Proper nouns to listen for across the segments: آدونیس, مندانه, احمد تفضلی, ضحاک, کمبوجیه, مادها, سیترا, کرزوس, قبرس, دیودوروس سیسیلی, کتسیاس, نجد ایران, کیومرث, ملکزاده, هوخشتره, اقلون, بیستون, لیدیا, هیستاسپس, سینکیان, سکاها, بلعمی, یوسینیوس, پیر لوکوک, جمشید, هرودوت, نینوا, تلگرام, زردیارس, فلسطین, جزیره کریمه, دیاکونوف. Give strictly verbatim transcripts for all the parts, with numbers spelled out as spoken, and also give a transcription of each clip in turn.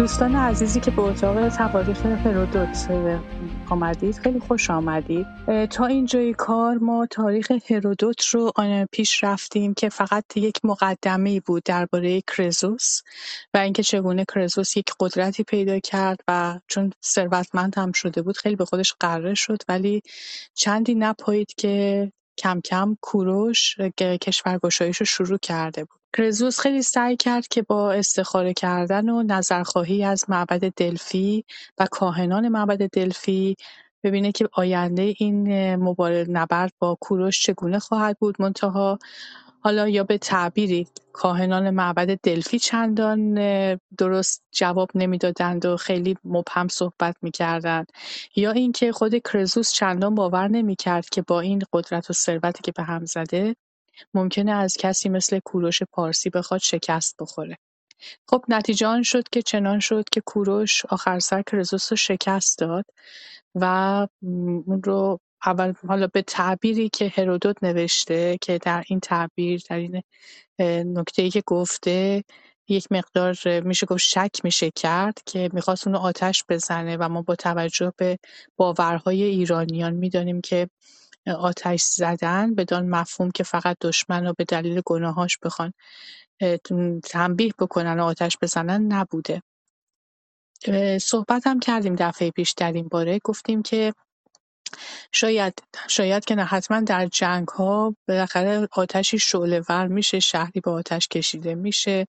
دوستان عزیزی که به اتاق تواریخ هرودوت آمدید، خیلی خوش آمدید. تا اینجای کار ما تاریخ هرودوت رو پیش رفتیم که فقط یک مقدمه‌ای بود درباره کرزوس و اینکه چگونه کرزوس یک قدرتی پیدا کرد و چون ثروتمند هم شده بود خیلی به خودش قره شد، ولی چندی نپایید که کم کم کوروش کشورگشاییشو شروع کرده بود. کرزوس خیلی سعی کرد که با استخاره کردن و نظرخواهی از معبد دلفی و کاهنان معبد دلفی ببینه که آینده این مبارزه نبرد با کوروش چگونه خواهد بود. منتها حالا یا به تعبیری کاهنان معبد دلفی چندان درست جواب نمیدادند و خیلی مبهم صحبت میکردند، یا اینکه خود کرزوس چندان باور نمیکرد که با این قدرت و ثروتی که به هم زده ممکنه از کسی مثل کوروش پارسی بخواد شکست بخوره. خب نتیجه آن شد که چنان شد که کوروش آخر سر کرزوس رو شکست داد و اون رو اول حالا به تعبیری که هرودوت نوشته، که در این تعبیر در این نکته‌ای که گفته یک مقدار میشه گفت شک میشه کرد که میخواست اونو آتش بزنه و ما با توجه به باورهای ایرانیان میدانیم که آتش زدن بدان مفهوم که فقط دشمن رو به دلیل گناهاش بخوان تنبیه بکنن و آتش بزنن نبوده. صحبت هم کردیم دفعه پیش در این باره، گفتیم که شاید شاید که نه، حتما در جنگ ها بالاخره آتشی شعله‌ور میشه، شهری به آتش کشیده میشه،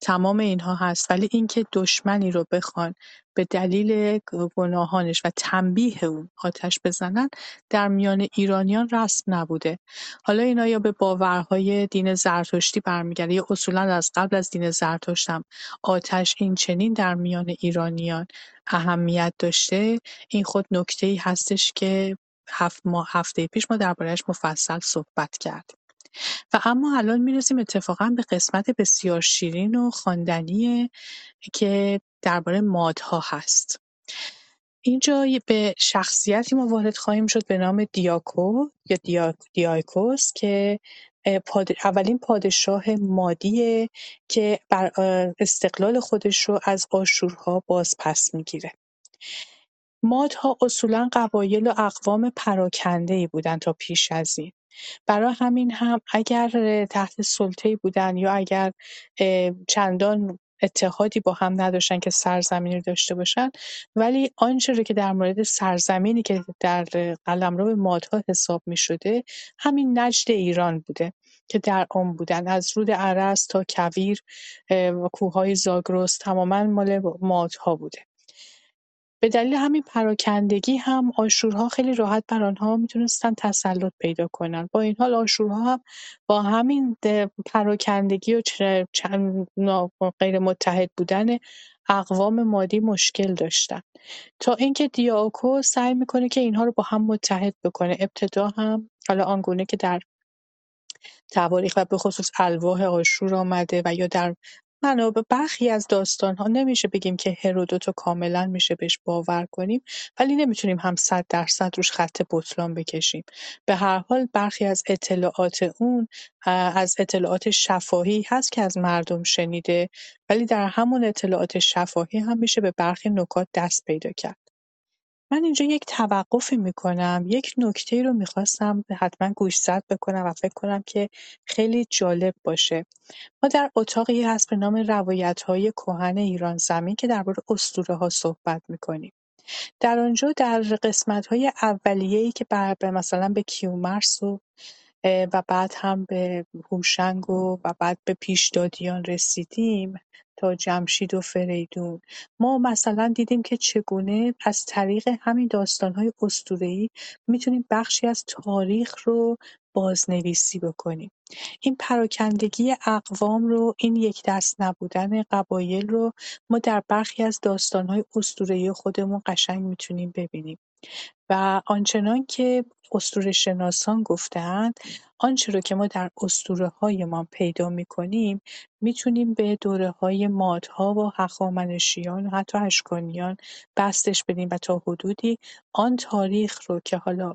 تمام اینها هست، ولی اینکه دشمنی رو بخوان به دلیل گناهانش و تنبیه اون آتش بزنن در میان ایرانیان رسم نبوده. حالا اینا یا به باورهای دین زرتشتی برمیگرده یا اصولا از قبل از دین زرتشت هم آتش این چنین در میان ایرانیان اهمیت داشته. این خود نکته‌ای هستش که هفت ماه هفته پیش ما درباره‌اش مفصل صحبت کردیم. و اما الان میرسیم اتفاقا به قسمت بسیار شیرین و خواندنی که درباره مادها هست. اینجا به شخصیتی ما وارد خواهیم شد به نام دیاکو یا دیا... دیاکوس که پاد... اولین پادشاه مادیه که بر استقلال خودش رو از آشورها باز پس میگیره. مادها اصولا قبایل و اقوام پراکنده‌ای بودن تا پیش از این، برای همین هم اگر تحت سلطه‌ای بودن یا اگر چندان اتحادی با هم نداشتن که سرزمینی رو داشته باشن، ولی آنچه رو که در مورد سرزمینی که در قلمرو مادها حساب می شده همین نجد ایران بوده که در آن بودن، از رود ارس تا کویر و کوههای زاگرس تماما مال مادها بوده. به دلیل همین پراکندگی هم آشورها خیلی راحت بر آنها میتونستن تسلط پیدا کنن. با این حال آشورها هم با همین پراکندگی و چند غیر متحد بودن اقوام مادی مشکل داشتن، تا اینکه دیاکو سعی میکنه که اینها رو با هم متحد بکنه. ابتدا هم حالا آنگونه که در تواریخ و به خصوص الواح آشور آمده و یا در منابع برخی از داستان‌ها، نمیشه بگیم که هرودوتو کاملا میشه بهش باور کنیم، ولی نمیتونیم هم صد درصد روش خط بطلان بکشیم. به هر حال برخی از اطلاعات اون از اطلاعات شفاهی هست که از مردم شنیده، ولی در همون اطلاعات شفاهی هم میشه به برخی نکات دست پیدا کرد. من اینجا یک توقفی میکنم، یک نکته رو میخواستم حتما گوشزد بکنم و فکر کنم که خیلی جالب باشه. ما در اتاقی هست به نام روایت‌های کهن ایران زمین که درباره اسطوره‌ها صحبت میکنیم. در آنجا در قسمت‌های اولیه‌ای که بر مثلا به کیومرث و و بعد هم به هوشنگ و, و بعد به پیشدادیان رسیدیم تا جمشید و فریدون، ما مثلا دیدیم که چگونه از طریق همین داستان‌های اسطوره‌ای میتونیم بخشی از تاریخ رو بازنویسی بکنیم. این پراکندگی اقوام رو، این یک دست نبودن قبایل رو ما در برخی از داستان‌های اسطوره‌ای خودمون قشنگ میتونیم ببینیم و آنچنان که اسطوره شناسان گفتند، آنچه رو که ما در اسطوره های ما پیدا می کنیم میتونیم به دوره های مادها و هخامنشیان و حتی اشکانیان بستش بدیم و تا حدودی آن تاریخ رو که حالا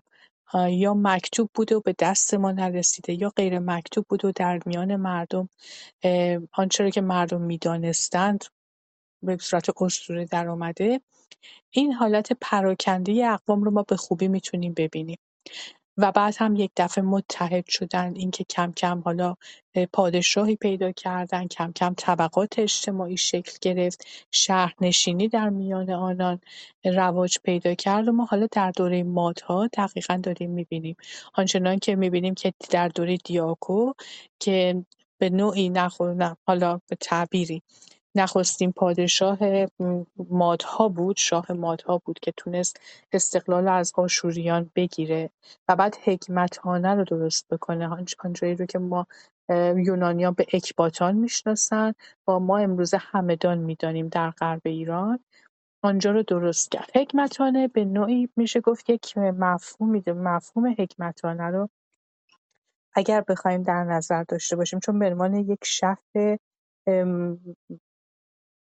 یا مکتوب بوده و به دست ما نرسیده یا غیر مکتوب بوده و در میان مردم آنچه رو که مردم میدانستند به صورت اسطوره در آمده، این حالت پراکنده اقوام رو ما به خوبی میتونیم ببینیم. و بعد هم یک دفعه متحد شدن، اینکه کم کم حالا پادشاهی پیدا کردن، کم کم طبقات اجتماعی شکل گرفت، شهرنشینی در میان آنان رواج پیدا کرد و ما حالا در دوره مادها دقیقاً داریم می‌بینیم. آنچنان که می‌بینیم که در دوره دیاکو که به نوعی نخوردن، حالا به تعبیری نخستین پادشاه مادها بود، شاه مادها بود که تونست استقلال از آشوریان بگیره و بعد حکمتانه رو درست بکنه، آنجایی رو که ما یونانیا به اکباتان میشناسن و ما امروز همدان میدانیم در غرب ایران، آنجا رو درست کرد. حکمتانه به نوعی میشه گفت یک مفهوم میده، مفهوم حکمتانه رو اگر بخوایم در نظر داشته باشیم، چون به عنوان یک شهر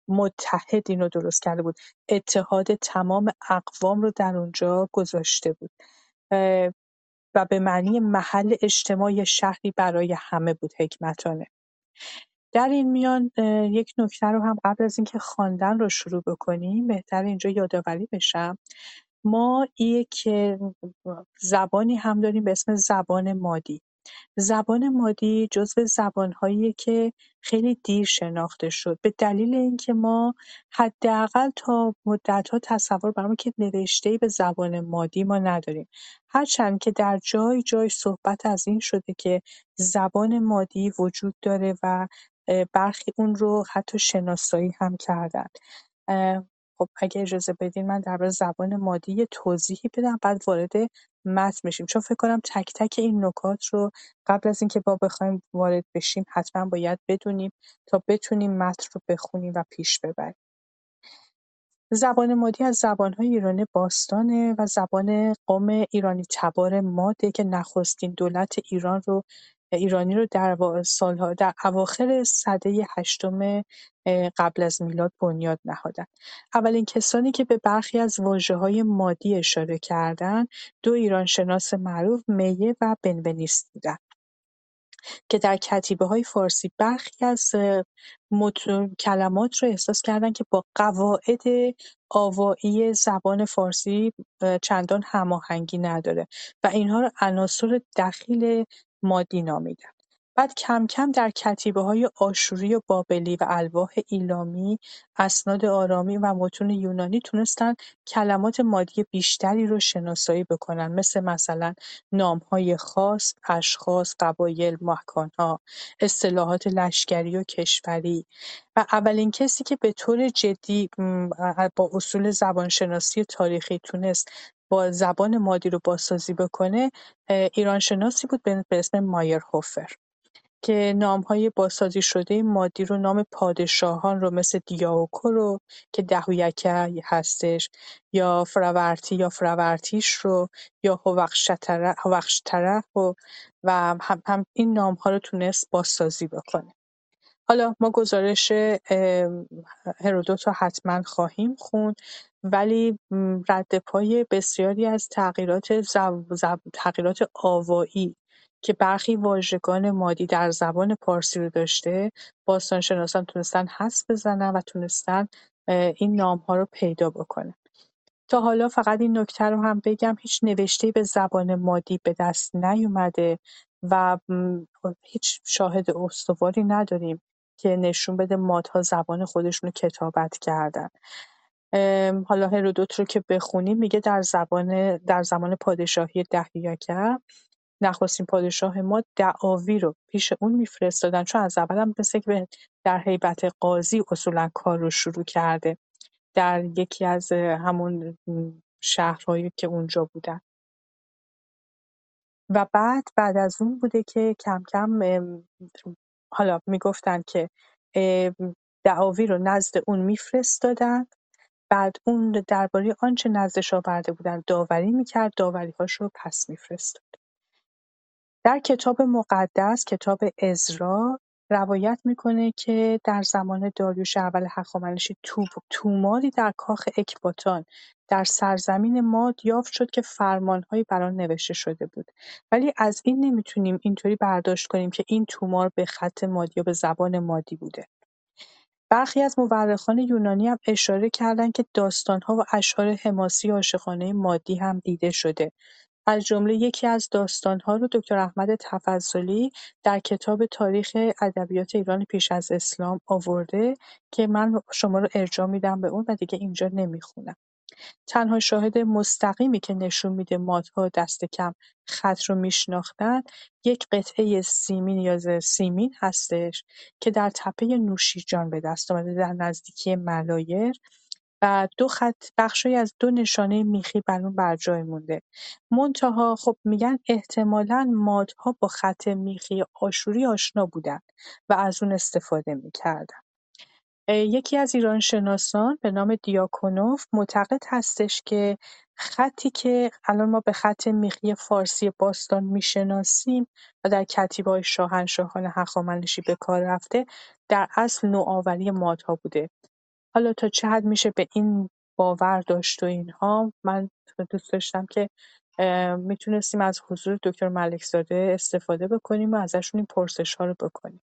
متحد این رو درست کرده بود، اتحاد تمام اقوام رو در اونجا گذاشته بود و به معنی محل اجتماع شهری برای همه بود حکمتانه. در این میان یک نکته رو هم قبل از اینکه خواندن رو شروع بکنیم بهتر اینجا یادآوری بشم، ما یک زبانی هم داریم به اسم زبان مادی. زبان مادی جزو زبان‌هایی که خیلی دیر شناخته شد، به دلیل اینکه ما حداقل تا مدت‌ها تصور برامون که نوشته‌ای به زبان مادی ما نداریم، هرچند که در جای جای صحبت از این شده که زبان مادی وجود داره و برخی اون رو حتی شناسایی هم کردن. خب اگه اجازه بدین من درباره زبان مادی یه توضیحی بدم، بعد وارد متن میشیم، چون فکر کنم تک تک این نکات رو قبل از اینکه ما بخوایم وارد بشیم حتما باید بدونیم تا بتونیم متن رو بخونیم و پیش ببریم. زبان مادی از زبان‌های ایران باستانه و زبان قوم ایرانی تبار ماده که نخستین دولت ایران رو ایرانی رو در سالها در اواخر سده هشتم قبل از میلاد بنیاد نهادند. اولین کسانی که به برخی از واژه‌های مادی اشاره کردند دو ایرانشناس معروف میه و بنونیست بودند که در کتیبه‌های فارسی برخی از متون کلمات رو احساس کردند که با قواعد آوایی زبان فارسی چندان هماهنگی نداره و اینها رو عناصر دخیل مادی نامیدن. بعد کم کم در کتیبه‌های آشوری و بابلی و الواح ایلامی، اسناد آرامی و متون یونانی تونستن کلمات مادی بیشتری رو شناسایی بکنن، مثل مثلا نام‌های خاص، اشخاص، قبایل، مکان‌ها، اصطلاحات لشکری و کشوری. و اولین کسی که به طور جدی با اصول زبانشناسی تاریخی تونست با زبان مادی رو بازسازی بکنه ایرانشناسی بود به اسم مایرهوفر که نام‌های بازسازی شده مادی رو، نام پادشاهان رو مثل دیاکو رو که دهویکه هستش، یا فرورتی یا فرورتیش رو، یا هوخشتره و و هم, هم این نام‌ها رو تونست بازسازی بکنه. حالا ما گزارش هرودوت رو حتما خواهیم خوند، ولی رد پای بسیاری از تغییرات زب... زب... تغییرات آوایی که برخی واژگان مادی در زبان پارسی رو داشته، باستانشناسان تونستن حدس بزنن و تونستن این نام‌ها رو پیدا بکنن. تا حالا فقط این نکته رو هم بگم، هیچ نوشته‌ای به زبان مادی به دست نیومده و هیچ شاهد استواری نداریم که نشون بده مادها زبان خودشون رو کتابت کردن. حالا هرودوت رو که بخونیم میگه در زبان در زمان پادشاهی دهیاکه نخستین پادشاه ما دعاوی رو پیش اون میفرستادن، چون از اول هم مثل که در هیبت قاضی اصولا کار رو شروع کرده در یکی از همون شهرهایی که اونجا بودن و بعد بعد از اون بوده که کم کم حالا میگفتن که دعاوی رو نزد اون میفرستادن، بعد اون درباره آنچه نزدش آورده بودن داوری میکرد، داوری‌هاش رو پس میفرستاد. در کتاب مقدس، کتاب عزرا، روایت میکنه که در زمان داریوش اول هخامنشی توماری در کاخ اکباتان در سرزمین ماد یافت شد که فرمانهایی بر آن نوشته شده بود، ولی از این نمیتونیم اینطوری برداشت کنیم که این تومار به خط مادی یا به زبان مادی بوده. برخی از مورخان یونانی هم اشاره کردند که داستان‌ها و اشعار حماسی عاشقانه مادی هم دیده شده. از جمله یکی از داستان‌ها رو دکتر احمد تفضلی در کتاب تاریخ ادبیات ایران پیش از اسلام آورده که من شما رو ارجاع میدم به اون و دیگه اینجا نمیخونم. تنها شاهد مستقیمی که نشون میده مادها دست کم خط رو میشناختن یک قطعه سیمین یا سیمین هستش که در تپه نوشیجان به دست آمده در نزدیکی ملایر و دو خط بخشی از دو نشانه میخی بر اون بر جای مونده. منتها خب میگن احتمالاً مادها با خط میخی آشوری آشنا بودن و از اون استفاده میکردن. یکی از ایران شناسان به نام دیاکونوف معتقد هستش که خطی که الان ما به خط میخی فارسی باستان میشناسیم و در کتیبه‌های شاهنشاهان هخامنشی به کار رفته در اصل نوآوری مادها بوده. حالا تا چه حد میشه به این باور داشت و اینها، من دوست داشتم که میتونستیم از حضور دکتر ملکزاده استفاده بکنیم و ازشون این پرسش ها رو بکنیم.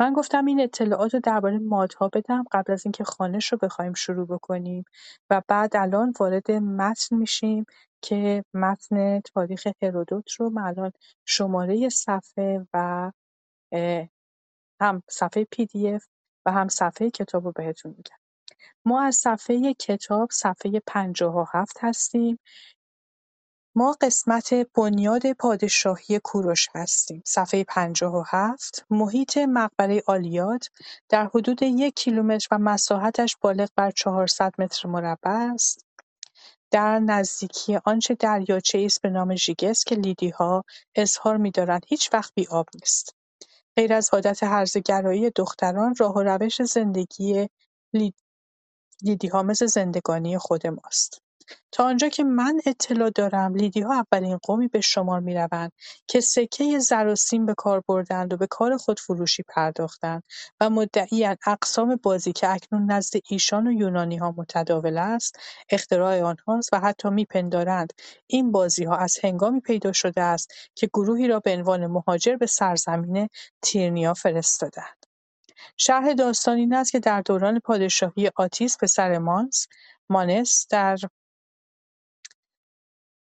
من گفتم این اطلاعات رو درباره مادها بدم قبل از اینکه خوانش رو بخوایم شروع بکنیم و بعد الان وارد متن میشیم که متن تاریخ هرودوت رو من الان شماره صفحه و هم صفحه پی دی اف و هم صفحه کتاب رو بهتون میگم. ما از صفحه کتاب صفحه پنجاه و هفت هستیم. ما قسمت بنیاد پادشاهی کوروش هستیم. صفحه پنجاه و هفت. محیط مقبره آلیات در حدود یک کیلومتر و مساحتش بالغ بر چهارصد متر مربع است. در نزدیکی آنچه دریاچه ایست به نام ژیگس که لیدی ها اظهار می دارند هیچ وقت بی آب نیست. غیر از عادت هرزگرایی دختران، راه و روش زندگی لید... لیدی ها مثل زندگانی خود ماست. تا آنجا که من اطلاع دارم لیدی ها اولین قومی به شمار می روند که سکه زراسیم به کار بردند و به کار خود فروشی پرداختند و مدعی‌اند اقسام بازی که اکنون نزد ایشان و یونانی ها متداول است اختراع آنهاست و حتی می پندارند این بازی ها از هنگامی پیدا شده است که گروهی را به عنوان مهاجر به سرزمین تیرنیا فرستادند. شرح داستان این است که در دوران پادشاهی آتیس پسر مانس مانس در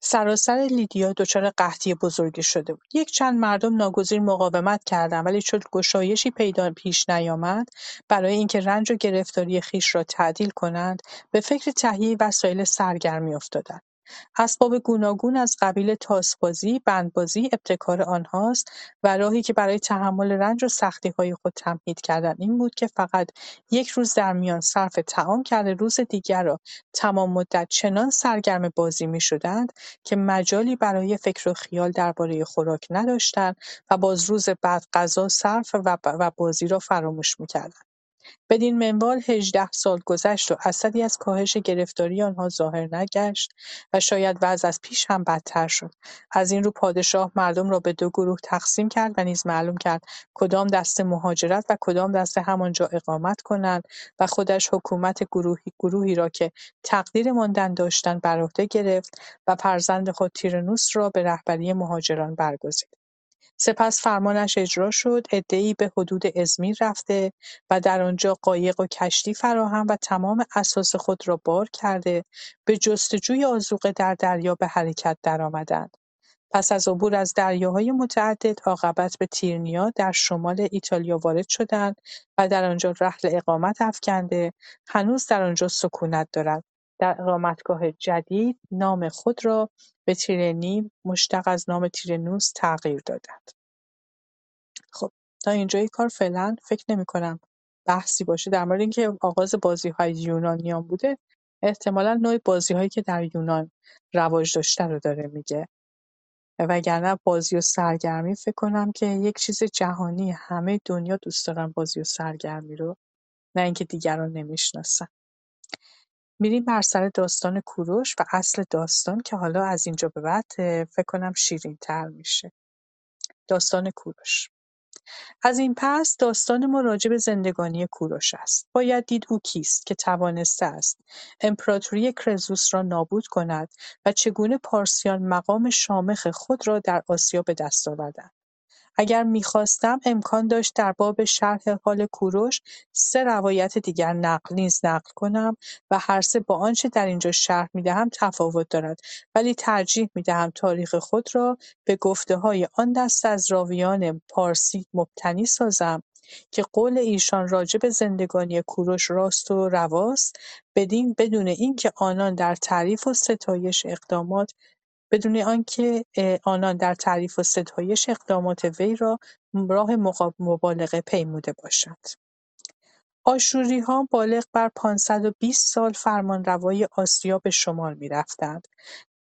سراسر لیدیا دچار قحطی بزرگی شده بود. یک چند مردم ناگزیر مقاومت کردند ولی چون گشایشی پیدا پیش نیامد، برای اینکه رنج و گرفتاری خیش را تعدیل کنند به فکر تهیه وسایل سرگرمی افتادند. اسباب گوناگون از قبیل تاسبازی، بندبازی ابتکار آنهاست و راهی که برای تحمل رنج و سختی‌های خود تمهید کردند این بود که فقط یک روز در میان صرف طعام کرده روز دیگر را تمام مدت چنان سرگرم بازی می‌شدند که مجالی برای فکر و خیال درباره خوراک نداشتند و باز روز بعد غذا صرف و بازی را فراموش می‌کردند. بدین منوال هجده سال گذشت و اثری از کاهش گرفتاری آنها ظاهر نگشت و شاید وضع از پیش هم بدتر شد. از این رو پادشاه مردم را به دو گروه تقسیم کرد و نیز معلوم کرد کدام دسته مهاجرت و کدام دسته همانجا اقامت کنند و خودش حکومت گروهی گروهی را که تقدیر ماندن داشتند بر عهده گرفت و فرزند خود تیرنوس را به رهبری مهاجران برگزید. سپس فرمانش اجرا شد، عده‌ای به حدود ازمیر رفته و در آنجا قایق و کشتی فراهم و تمام اساس خود را بار کرده به جستجوی آذوقه در دریا به حرکت درآمدند. پس از عبور از دریاهای متعدد عاقبت به تیرنیا در شمال ایتالیا وارد شدند و در آنجا رحل اقامت افکنده، هنوز در آنجا سکونت دارد. در اقامتگاه جدید نام خود را به تیرنی مشتق از نام تیرنوس تغییر دادند. خب تا اینجای کار فعلا فکر نمی کنم بحثی باشه. در مورد اینکه آغاز بازی های یونانیان بوده احتمالا نوع بازی هایی که در یونان رواج داشته رو داره میگه، وگرنه بازی و سرگرمی فکر کنم که یک چیز جهانی همه دنیا دوست دارن بازی و سرگرمی رو، نه اینکه دیگران نمیشناسن. میریم بر سر داستان کوروش و اصل داستان که حالا از اینجا به بعد فکر کنم شیرین تر میشه. داستان کوروش از این پس داستان ما راجع به زندگانی کوروش است. باید دید او کیست که توانسته است امپراتوری کرزوس را نابود کند و چگونه پارسیان مقام شامخ خود را در آسیا به دست آوردند. اگر میخواستم امکان داشت در باب شرح حال کوروش سه روایت دیگر نقل نیز نقل کنم و هر سه با آنچه در اینجا شرح میدهم تفاوت دارد، ولی ترجیح میدهم تاریخ خود را به گفته های آن دست از راویان پارسی مبتنی سازم که قول ایشان راجع به زندگانی کوروش راست و رواست، بدین بدون اینکه آنان در تعریف و ستایش اقدامات بدون آنکه آنان در تعریف و ستایش اقدامات وی را راه مبالغه پیموده باشد. آشوری ها بالغ بر پانصد و بیست سال فرمانروای آسیا به شمال می رفتند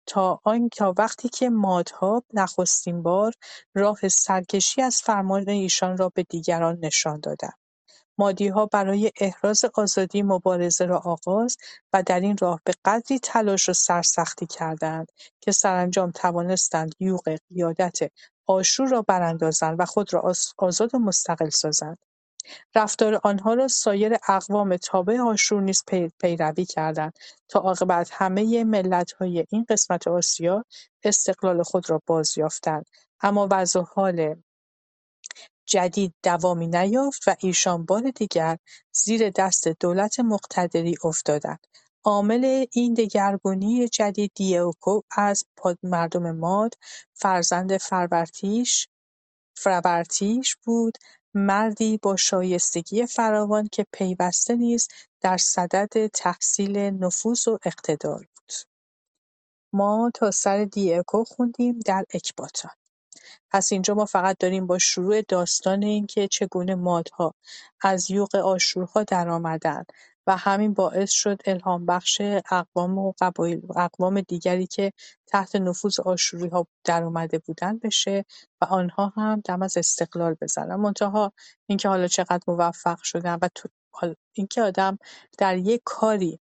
تا آن تا وقتی که مادها نخستین بار راه سرکشی از فرمان ایشان را به دیگران نشان دادند. مادی‌ها برای احراز آزادی مبارزه را آغاز و در این راه به قدری تلاش و سرسختی کردند که سرانجام توانستند یوغ قیادت آشور را براندازند و خود را آزاد و مستقل سازند. رفتار آنها را سایر اقوام تابع آشور نیز پی، پیروی کردند تا عاقبت همه ملت‌های این قسمت آسیا استقلال خود را بازیافتند، اما وضع حال جدید دوامی نیافت و ایشان بار دیگر زیر دست دولت مقتدری افتادند. عامل این دگرگونی جدید دیاکو از مردم ماد، فرزند فرورتیش فرورتیش بود، مردی با شایستگی فراوان که پیوسته نیز در صدد تحصیل نفوذ و اقتدار بود. ما تا سر دیاکو خوندیم در اکباتان. پس اینجا ما فقط داریم با شروع داستان این که چگونه مادها از یوغ آشورها در آمدند و همین باعث شد الهام بخش اقوام و قبایل اقوام دیگری که تحت نفوذ آشوری ها در آمده بودند بشه و آنها هم دم از استقلال بزنن. منتها اینکه حالا چقدر موفق شدن و اینکه آدم در یک کاری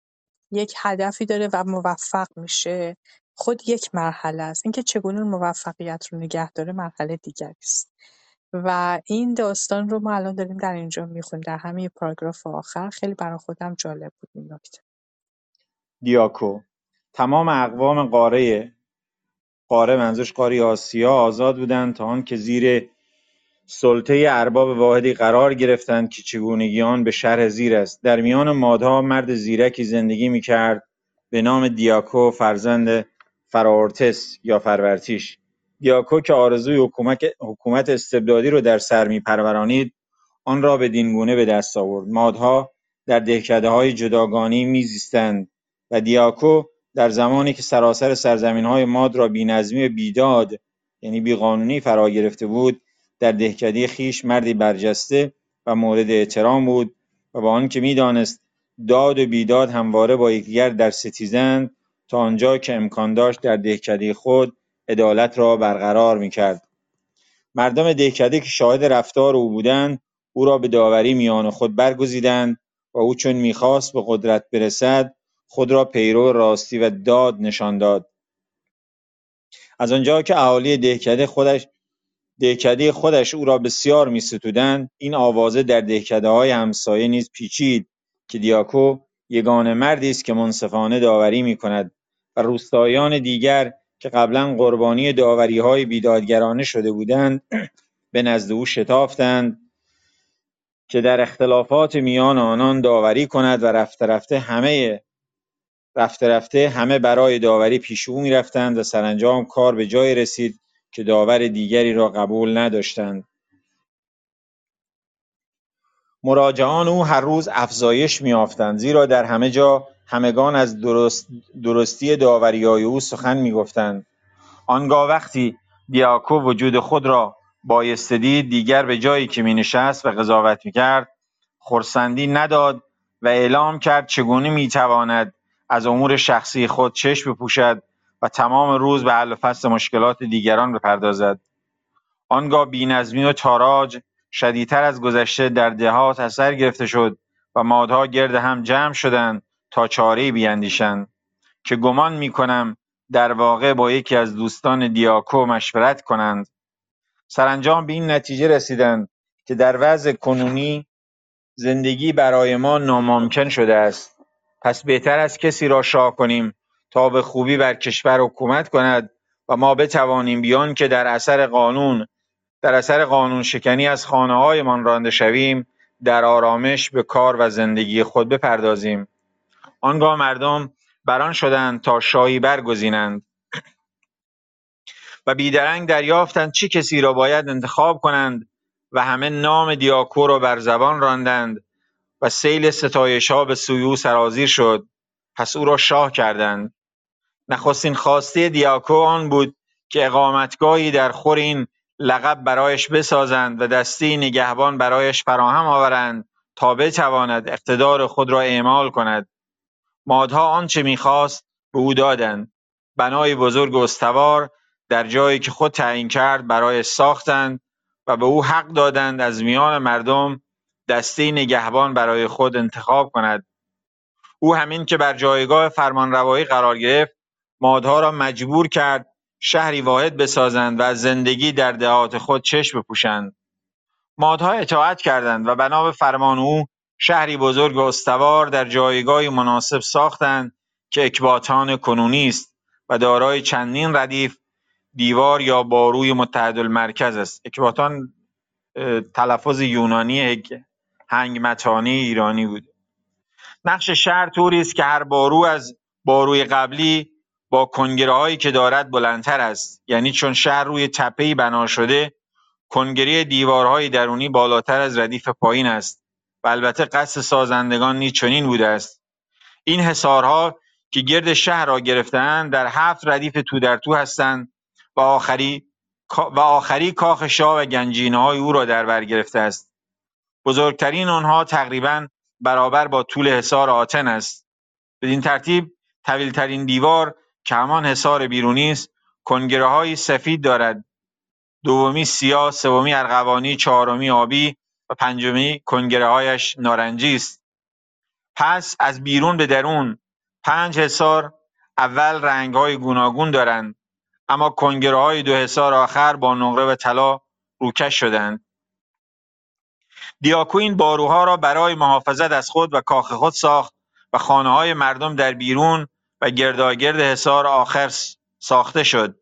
یک هدفی داره و موفق میشه خود یک مرحله است. اینکه چگونه موفقیت رو نگه داره مرحله دیگری است. و این داستان رو ما الان داریم در اینجا میخونیم در همین پاراگراف آخر. خیلی برای خودم جالب بود این نکته. دیاکو تمام اقوام قاره قاره منظورش قاره آسیا آزاد بودند تا آن که زیر سلطه ارباب واحدی قرار گرفتند که چگونگی آن به شرح زیر است. در میان مادها مرد زیرکی زندگی میکرد به نام دیاکو، فرزند فرورتیش یا فرورتیش. دیاکو که آرزوی حکومت حکومت استبدادی رو در سر می‌پرورانید، آن را به دینگونه به دست آورد. مادها در دهکده‌های جداگانه می‌زیستند و دیاکو در زمانی که سراسر سرزمین‌های ماد را بی‌نظمی و بیداد یعنی بی‌قانونی فرا گرفته بود، در دهکده خیش مردی برجسته و مورد احترام بود و با آنکه می‌دانست داد و بیداد همواره با یکدیگر در ستیزند، تا آنجا که امکان داشت در دهکده خود عدالت را برقرار می‌کرد. مردم دهکده که شاهد رفتار او بودند، او را به داوری میان خود برگزیدند و او چون می‌خواست به قدرت برسد، خود را پیرو راستی و داد نشان داد. از آنجا که اهالی دهکده خودش دهکده خودش او را بسیار می‌ستودند، این آوازه در دهکده‌های همسایه نیز پیچید که دیاکو یگانه مردی است که منصفانه داوری می‌کند و روستاییان دیگر که قبلا قربانی داوری‌های بیدادگرانه شده بودند به نزد او شتافتند که در اختلافات میان آنان داوری کند و رفته رفته همه رفته رفته همه برای داوری پیش او می‌رفتند و سرانجام کار به جای رسید که داور دیگری را قبول نداشتند. مراجعان او هر روز افزایش می‌یافتند، زیرا در همه جا همگان از درست درستی داوری‌های او سخن می‌گفتند. آنگاه وقتی دیاکو وجود خود را بایسته دید، دیگر به جایی که می‌نشست و قضاوت می‌کرد خرسندی نداد و اعلام کرد چگونه می‌تواند از امور شخصی خود چشم بپوشد و تمام روز به حل و فصل مشکلات دیگران بپردازد. آنگاه بی‌نظمی و تاراج شدیدتر از گذشته در دهات اثر گرفته شد و مادها گرد هم جمع شدند تا چاره‌ای بیاندیشند که گمان می‌کنم در واقع با یکی از دوستان دیاکو مشورت کنند. سرانجام به این نتیجه رسیدند که در وضع کنونی زندگی برای ما ناممکن شده است، پس بهتر است کسی را شاه کنیم تا به خوبی بر کشور حکومت کند و ما بتوانیم بیان که در اثر قانون در اثر قانون شکنی از خانه‌هایمان رانده شویم، در آرامش به کار و زندگی خود بپردازیم. آنگاه مردم بران شدند تا شاهی برگزینند و بیدرنگ دریافتند چه کسی را باید انتخاب کنند و همه نام دیاکو را بر زبان راندند و سیل ستایش‌ها به سوی او سرازیر شد. پس او را شاه کردند. نخستین خواسته دیاکو آن بود که اقامتگاهی در خور این لقب برایش بسازند و دستی نگهبان برایش فراهم آورند تا بتواند اقتدار خود را اعمال کند. مادها آنچه می‌خواست به او دادند. بنای بزرگ استوار در جایی که خود تعیین کرد برای ساختند و به او حق دادند از میان مردم دستی نگهبان برای خود انتخاب کند. او همین که بر جایگاه فرمانروایی قرار گرفت، مادها را مجبور کرد شهری واحد بسازند و از زندگی در دهات خود چشم بپوشند. مادها اطاعت کردند و بنا به فرمان او شهری بزرگ و استوار در جایگاهی مناسب ساختند که اکباتان کنونی است و دارای چندین ردیف دیوار یا باروی متحدالمرکز است. اکباتان تلفظ یونانی هنگمتانی ایرانی بود. نقش شهر طوری است که هر بارو از باروی قبلی با کنگره‌هایی که دارد بلندتر است، یعنی چون شهر روی تپه‌ای بنا شده، کنگره دیوارهای درونی بالاتر از ردیف پایین است و البته قصد سازندگان نیز چنین بوده است. این حصارها که گرد شهر را گرفتند در هفت ردیف تو در تو هستند و آخری و آخری کاخ شاه و گنجینه‌های او را در بر گرفته است. بزرگترین آنها تقریباً برابر با طول حصار آتن است. بدین ترتیب طویل‌ترین دیوار که همان حصار بیرونی است، کنگره‌های سفید دارد، دومی سیاه، سومی ارغوانی، چهارمی آبی و پنجمی کنگره‌هایش نارنجی است. پس از بیرون به درون پنج حصار اول رنگ‌های گوناگون دارند، اما کنگره‌های دو حصار آخر با نقره و طلا روکش شدند. دیاکو این باروها را برای محافظت از خود و کاخ خود ساخت و خانه‌های مردم در بیرون و گرداگرد حصار آخر ساخته شد.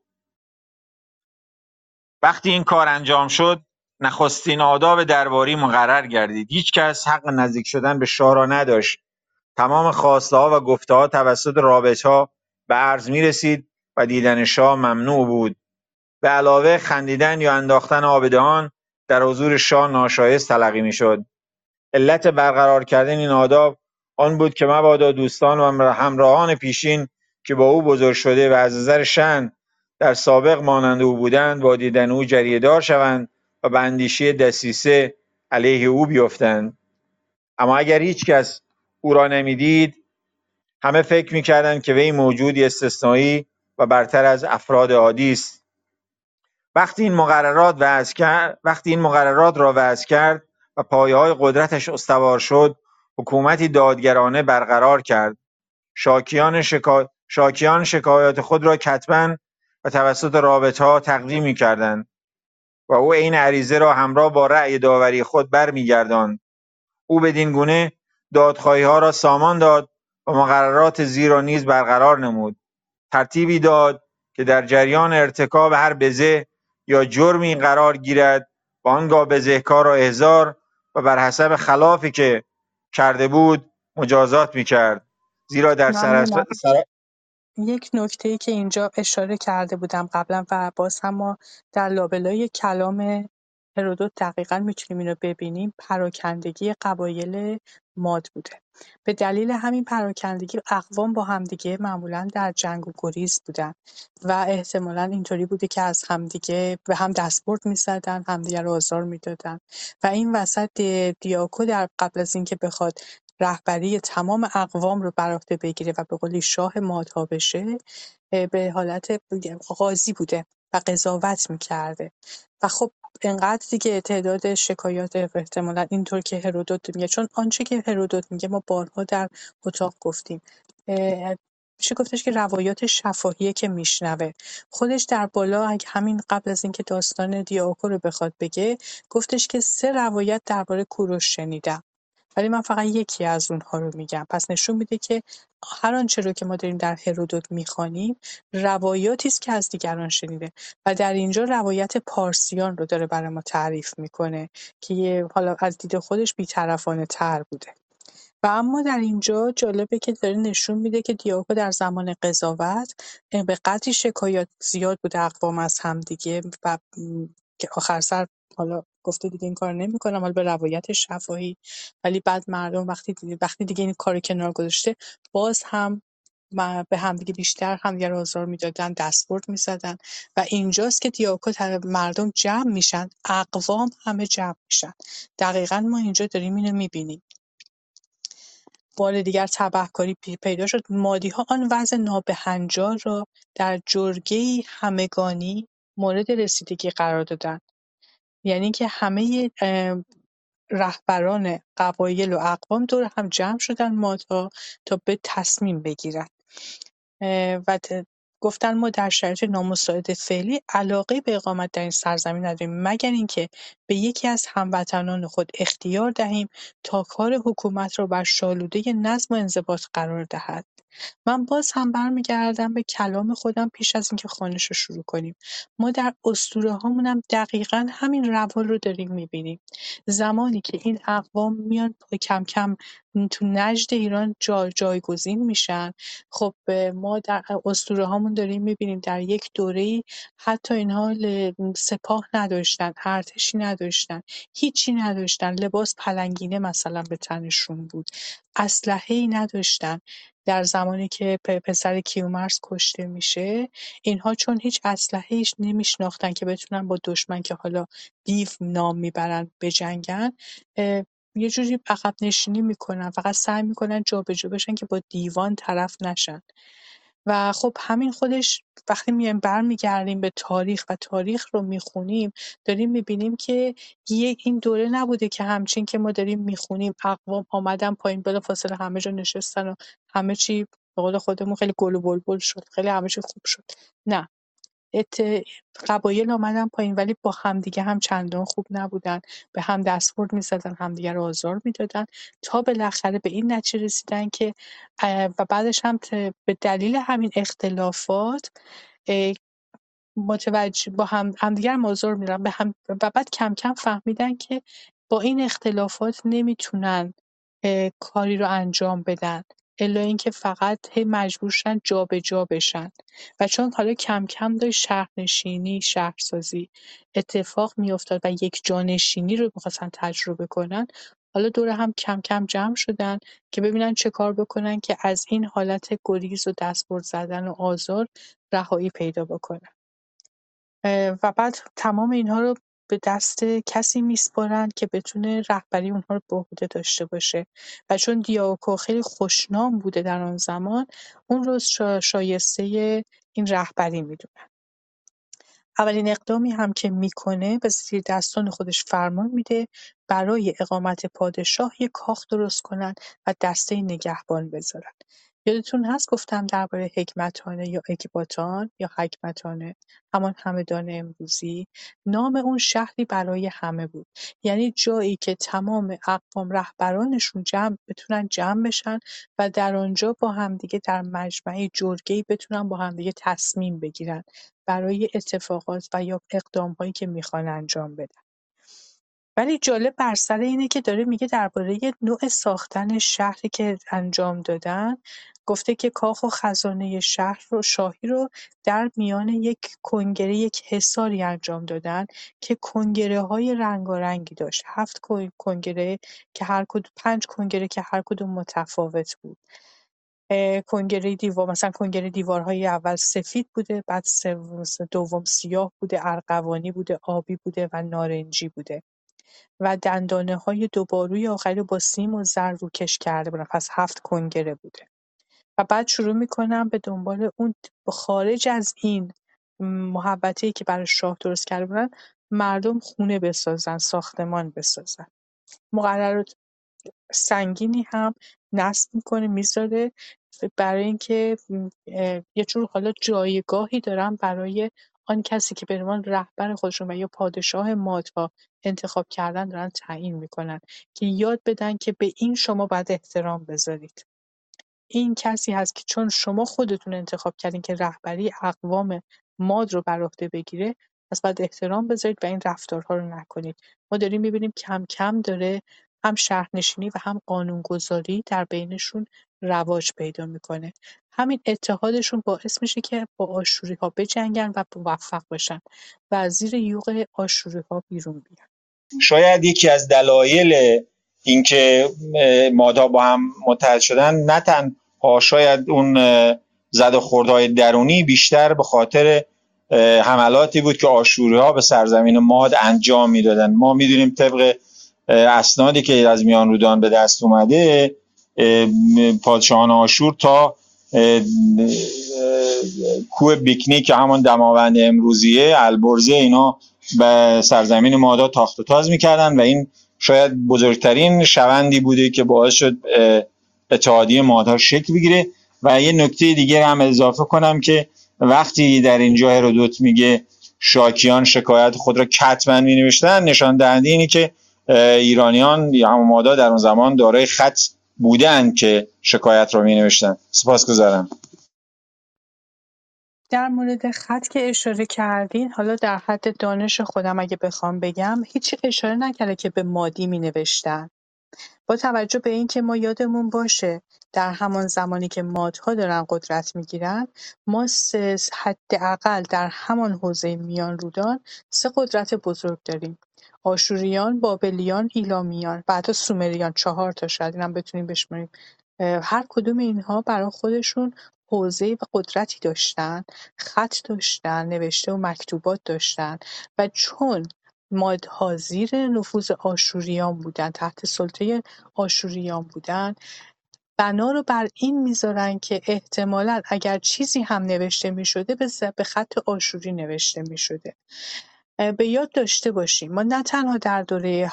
وقتی این کار انجام شد، نخستین آداب درباری مقرر گردید. هیچ کس حق نزدیک شدن به شاه را نداشت. تمام خواسته‌ها و گفته‌ها توسط رابطه‌ها به عرض می‌رسید و دیدن شاه ممنوع بود. به علاوه خندیدن یا انداختن آب دهان در حضور شاه ناشایست تلقی می‌شد. علت برقرار کردن این آداب آن بود که مبادا دوستان و همراهان پیشین که با او بزرگ شده و از نظر شأن در سابق مانند او بودند با دیدن او جریه‌دار شوند و به اندیشه دسیسه علیه او بیفتند. اما اگر هیچ کس او را نمی‌دید، همه فکر می‌کردند که وی موجودی استثنایی و برتر از افراد عادی است. وقتی این مقررات وضع کرد، وقتی این مقررات را وضع کرد و پایه‌های قدرتش استوار شد، حکومتی دادگرانه برقرار کرد. شاکیان, شکا... شاکیان شکایات خود را کتباً و توسط رابطه‌ها تقدیم می‌کردند و او این عریضه را همراه با رأی داوری خود برمی‌گرداند. او بدین گونه دادخواهی‌ها را سامان داد و مقررات زیر را نیز برقرار نمود. ترتیبی داد که در جریان ارتکاب هر بزه یا جرمی قرار گیرد و آنگاه بزهکار را احضار و بر حسب خلافی که کرده بود مجازات می‌کرد. زیرا در سر سر... یک نکته‌ای که اینجا اشاره کرده بودم قبلا و باز هم ما در لابلای کلام هرودوت دقیقاً می‌تونیم اینو ببینیم، پراکندگی قبایل ماد بوده. به دلیل همین پراکندگی اقوام با همدیگه معمولاً در جنگ و گریز بودن و احتمالاً اینطوری بوده که از همدیگه به هم دستبرد می‌زدن، همدیگه رو آزار می‌دادن و این وسط دیاکو در قبل از اینکه بخواد رهبری تمام اقوام رو بر عهده بگیره و به قولی شاه مادها بشه، به حالت قاضی بوده و قضاوت می‌کرده. و خب اینقدر دیگه تعداد شکایات احتمالاً اینطور که هرودوت میگه، چون آنچه که هرودوت میگه ما بارها در اتاق گفتیم، میشه گفتش که روایات شفاهیه که میشنوه. خودش در بالا اگه همین قبل از اینکه داستان دیاکو رو بخواد بگه گفتش که سه روایت درباره کوروش شنیدم ولی من فقط یکی از اونها رو میگم. پس نشون میده که هر آنچه رو که ما داریم در هرودوت میخوانیم روایاتی است که از دیگران شنیده و در اینجا روایت پارسیان رو داره برای ما تعریف میکنه که حالا از دید خودش بی‌طرفانه تر بوده. و اما در اینجا جالبه که داره نشون میده که دیاکو در زمان قضاوت به قدری شکایات زیاد بوده اقوام از هم دیگه و که آخر سر حالا گفته دیگه این کار نمی کنم، حالا به روایت شفاهی، ولی بعد مردم وقتی دیگه, وقتی دیگه این کار کنار گذاشته باز هم به هم دیگه بیشتر همدیگر آزار می دادن، دستبرد می زدن و اینجاست که دیاکو مردم جمع میشن، اقوام همه جمع میشن. دقیقاً ما اینجا داریم اینو می بینیم. بار دیگر تبهکاری پیدا شد. مادی‌ها آن وضع نابهنجار را در جرگه‌ای همگانی مورد رسیدگی قرار دادند. یعنی که همه رهبران قبایل و اقوام دور هم جمع شدن مادها تا به تصمیم بگیرن و گفتن ما در شرایط نامساعد فعلی علاقه به اقامت در این سرزمین نداریم مگر اینکه به یکی از هموطنان خود اختیار دهیم تا کار حکومت را بر شالوده نظم و انضباط قرار دهد. من باز هم برمیگردم به کلام خودم پیش از اینکه خوانش رو شروع کنیم. ما در اسطوره هامون هم دقیقاً همین روال رو داریم می‌بینیم. زمانی که این اقوام میان کم کم تو نجد ایران جا جایگزین میشن، خب ما در اسطوره هامون داریم می‌بینیم در یک دوره‌ای حتی اینها سپاه نداشتن، ارتشی نداشتن، هیچی نداشتن، لباس پلنگینه مثلا به تنشون بود، اسلحه‌ای نداشتن. در زمانی که پسر کیومرث کشته میشه اینها چون هیچ اسلحه‌ای نمیشناختن که بتونن با دشمن که حالا دیو نام میبرن بجنگن، یه جوری عقب نشینی میکنن، فقط سعی میکنن جابجا بشن که با دیوان طرف نشن. و خب همین خودش وقتی میایم برمیگردیم به تاریخ و تاریخ رو میخونیم داریم میبینیم که یه این دوره نبوده که همچین که ما داریم میخونیم اقوام آمدن پایین بلافاصله همه جا نشستن و همه چی به قول خودمون خیلی گل و بلبل شد، خیلی همه چی خوب شد. نه، قبایل آمدن پایین ولی با همدیگه هم چندان خوب نبودن، به هم دستبرد می‌زدن، همدیگه رو آزار می‌دادن تا بالاخره به این نتیجه رسیدن که و بعدش هم به دلیل همین اختلافات متوجه با هم همدیگه هم آزار می‌دادن به هم و بعد کم کم فهمیدن که با این اختلافات نمیتونن کاری رو انجام بدن الا اینکه فقط هی مجبور شدن جا به جا بشن. و چون حالا کم کم داشت شهرنشینی، شهرسازی اتفاق می افتاد و یک جانشینی رو می‌خواستن تجربه کنن، حالا دوره هم کم کم جمع شدن که ببینن چه کار بکنن که از این حالت گریز و دستبرد زدن و آزار رهایی پیدا بکنن و بعد تمام اینها رو به دست کسی میسپارن که بتونه رهبری اونها رو به عهده داشته باشه. و چون دیاکو خیلی خوشنام بوده در آن زمان، اون رو شایسته این رهبری میدونن. اولین اقدامی هم که میکنه به زیر دستان خودش فرمان میده برای اقامت پادشاه یک کاخ درست کنن و دسته نگهبان بذارن. یادتون هست گفتم درباره حکمتانه یا اکباتان یا حکمتانه، همان همدان امروزی، نام اون شهری برای همه بود. یعنی جایی که تمام اقوام رهبرانشون جمع بتونن جمع بشن و در آنجا با همدیگه در مجمع جرگه‌ای بتونن با همدیگه تصمیم بگیرن برای اتفاقات و یا اقدام‌هایی که میخوان انجام بدن. ولی جالب بر سر اینه که داره میگه درباره نوع ساختن شهری که انجام دادن، گفته که کاخ و خزانه شهر رو شاهی رو در میان یک کنگره، یک حصاری انجام دادن که کنگره های رنگارنگی داشت، هفت کنگره که هر کدوم پنج کنگره که هر کدوم متفاوت بود. کنگره دیوار مثلا کنگره دیوارهای اول سفید بوده، بعد دوم سیاه بوده، ارغوانی بوده، آبی بوده و نارنجی بوده و دندانه های دوباروی آخری با سیم و زر روکش کرده بودن. پس هفت کنگره بوده و بعد شروع میکنم به دنبال اون خارج از این محبته‌ای که برای شاه درست کرده بودن مردم خونه بسازن، ساختمان بسازن. مقررات سنگینی هم نصب میکنه، میذاره برای اینکه یه جور حالا جایگاهی دارن برای آن کسی که به عنوان رهبر خودشون و یا پادشاه مادوا انتخاب کردن دارن تعیین میکنن که یاد بدن که به این شما باید احترام بذارید. این کسی هست که چون شما خودتون انتخاب کردین که رهبری اقوام ماد رو بر عهده بگیره، پس باید احترام بذارید و این رفتارها رو نکنید. ما داریم میبینیم کم کم داره هم شهرنشینی و هم قانونگذاری در بینشون رواج پیدا میکنه. همین اتحادشون باعث میشه که با آشوری ها بجنگن و موفق باشن و از زیر یوغ آشوری ها بیرون بیان. شاید یکی از دلایل اینکه مادها با هم متحد شدن نه تنها شاید اون زد و خوردهای درونی بیشتر به خاطر حملاتی بود که آشوری ها به سرزمین ماد انجام میدادن. ما میدونیم طبق اسنادی که از میان رودان به دست اومده پادشاهان آشور تا کوه بیکنی که همون دماوند امروزیه البرزه اینا به سرزمین مادا تاخت و تاز میکردن و این شاید بزرگترین شوندی بوده که باعث شد اتحادیه مادها شکل بگیره. و یه نکته دیگه هم اضافه کنم که وقتی در اینجا هرودوت میگه شاکیان شکایت خود را کتباً مینوشتن، نشان دهنده اینه که ایرانیان یا همون مادا در اون زمان دارای خط بودن که شکایت رو می نوشتن. سپاسگزارم. در مورد خط که اشاره کردین، حالا در حد دانش خودم اگه بخوام بگم، هیچ اشاره نکرده که به مادی می نوشتن. با توجه به این که ما یادمون باشه در همان زمانی که مادها دارن قدرت میگیرن، ما سه حداقل در همان حوزه میان رودان سه قدرت بزرگ داریم: آشوریان، بابلیان، ایلامیان و حتی سومریان. چهار تا شاید اینم بتونیم بشماریم. هر کدوم اینها برای خودشون حوزه و قدرتی داشتن، خط داشتن، نوشته و مکتوبات داشتن و چون مادها زیر نفوذ آشوریان بودن، تحت سلطه آشوریان بودن، بنا رو بر این میذارن که احتمالاً اگر چیزی هم نوشته میشده به خط آشوری نوشته میشده. به یاد داشته باشیم ما نه تنها در دوره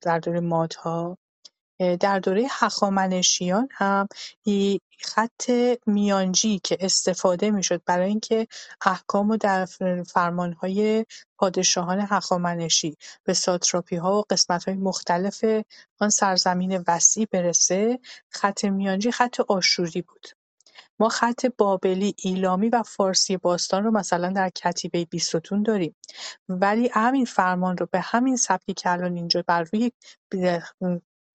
در دوره مادها، در دوره هخامنشیان هم خط میانجی که استفاده میشد برای اینکه احکام و در فرمانهای پادشاهان هخامنشی به ساتراپی ها و قسمت های مختلف آن سرزمین وسیع برسه، خط میانجی خط آشوری بود. ما خط بابلی، ایلامی و فارسی باستان رو مثلا در کتیبه بیستون داریم، ولی همین فرمان رو به همین سبکی که الان اینجا بر روی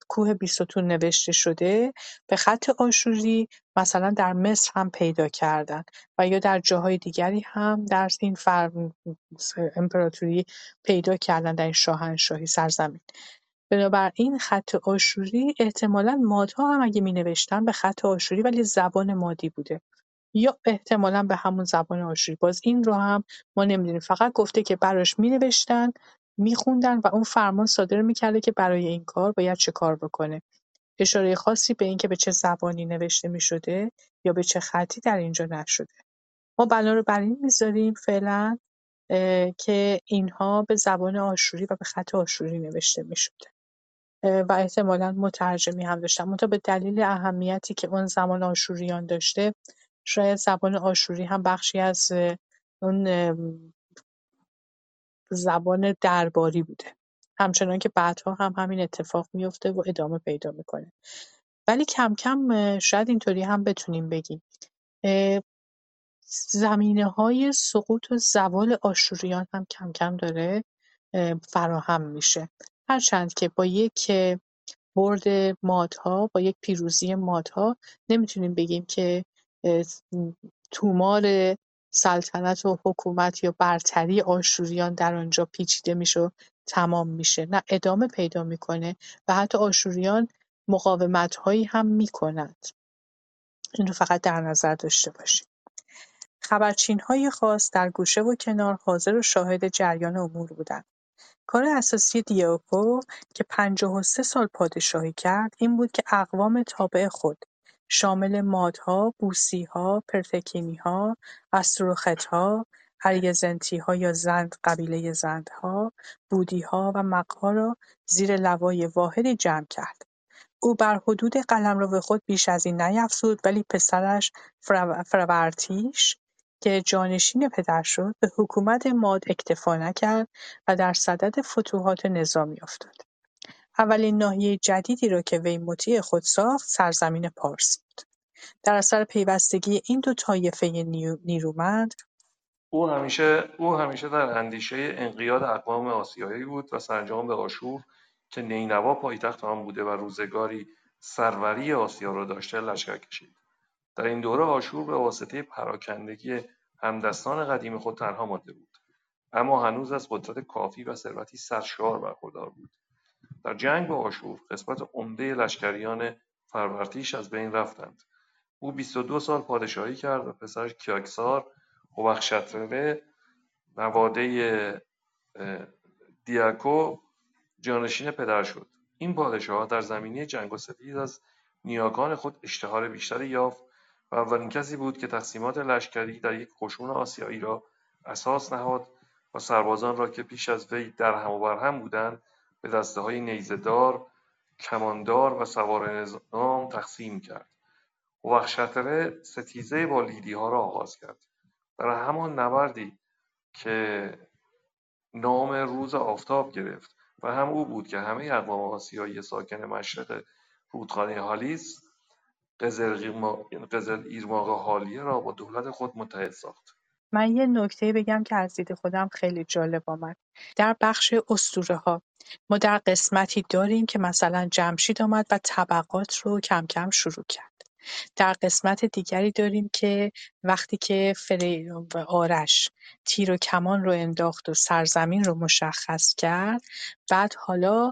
کوه بیستون نوشته شده به خط آشوری مثلا در مصر هم پیدا کردن و یا در جاهای دیگری هم در این فرم امپراتوری پیدا کردن، در این شاهنشاهی سرزمین. بنابراین خط آشوری احتمالاً مادها هم اگه می نوشتن به خط آشوری ولی زبان مادی بوده یا احتمالاً به همون زبان آشوری. باز این رو هم ما نمیدونیم، فقط گفته که براش می نوشتن، می خوندن و اون فرمان صادر می کرده که برای این کار باید چه کار بکنه. اشاره خاصی به این که به چه زبانی نوشته می شده یا به چه خطی در اینجا نشده. ما بنا رو بر این می ذاریم فعلاً که اینها به زبان آشوری و به خط آشوری نوشته می شده و احتمالاً مترجمی هم داشتن. منتها به دلیل اهمیتی که اون زمان آشوریان داشته، شاید زبان آشوری هم بخشی از اون زبان درباری بوده، همچنان که بعدها هم همین اتفاق میفته و ادامه پیدا میکنه. ولی کم کم شاید اینطوری هم بتونیم بگیم زمینه های سقوط و زوال آشوریان هم کم کم داره فراهم میشه، هرچند که با یک برد مادها، با یک پیروزی مادها نمیتونیم بگیم که تومار سلطنت و حکومت یا برتری آشوریان در آنجا پیچیده میشه و تمام میشه، نه، ادامه پیدا میکنه و حتی آشوریان مقاومت هایی هم میکنند. این رو فقط در نظر داشته باشید. خبرچین های خاص در گوشه و کنار حاضر و شاهد جریان امور بودند. کار اساسی دیاکو که پنجاه و سه سال پادشاهی کرد این بود که اقوام تابع خود شامل مادها، بوسیها، پرتکینیها، استروختها، اریزنتیها یا زند قبیله زندها، بودیها و مقها را زیر لوای واحدی جمع کرد. او بر حدود قلمرو خود بیش از این نیفزود، ولی پسرش فرورتیش که جانشین پدر شد به حکومت ماد اکتفا نکرد و در صدد فتوحات نظامی افتاد. اولین ناحیه جدیدی را که وی مطیع خود ساخت سرزمین پارس بود. در اثر پیوستگی این دو طایفه نیرومند او همیشه او همیشه در اندیشه انقیاد اقوام آسیایی بود و سرانجام به آشور که نینوا پایتخت آن بوده و روزگاری سروری آسیا را داشته لشکر کشید. در این دوره آشور به واسطه پراکندگی همدستان قدیم خود تنها مانده بود، اما هنوز از قدرت کافی و ثروتی سرشار برخوردار بود. در جنگ با آشور قسمت عمده لشکریان فرورتیش از بین رفتند. او بیست و دو سال پادشاهی کرد و پسرش کیاکسار هوخشتره نواده دیاکو جانشین پدر شد. این پادشاه در زمینه جنگ و ستیز از نیاکان خود اشتهار بیشتری یافت و اولین کسی بود که تقسیمات لشکری در یک قشون آسیایی را اساس نهاد و سربازان را که پیش از وی در هم و برهم بودند به دسته های نیزه‌دار، کماندار و سوار نظام تقسیم کرد. هوخشتره ستیزه با لیدی ها را آغاز کرد. در همان نبردی که نام روز آفتاب گرفت و هم او بود که همه اقوام آسیایی ساکن مشرق رودخانه هالیس قزل ایرماغ حالیه را با دولت خود متحد ساخت. من یه نکته بگم که از دید خودم خیلی جالب آمد. در بخش اسطوره ها ما در قسمتی داریم که مثلا جمشید آمد و طبقات رو کم کم شروع کرد. در قسمت دیگری داریم که وقتی که فریدون و آرش تیر و کمان رو انداخت و سرزمین رو مشخص کرد، بعد حالا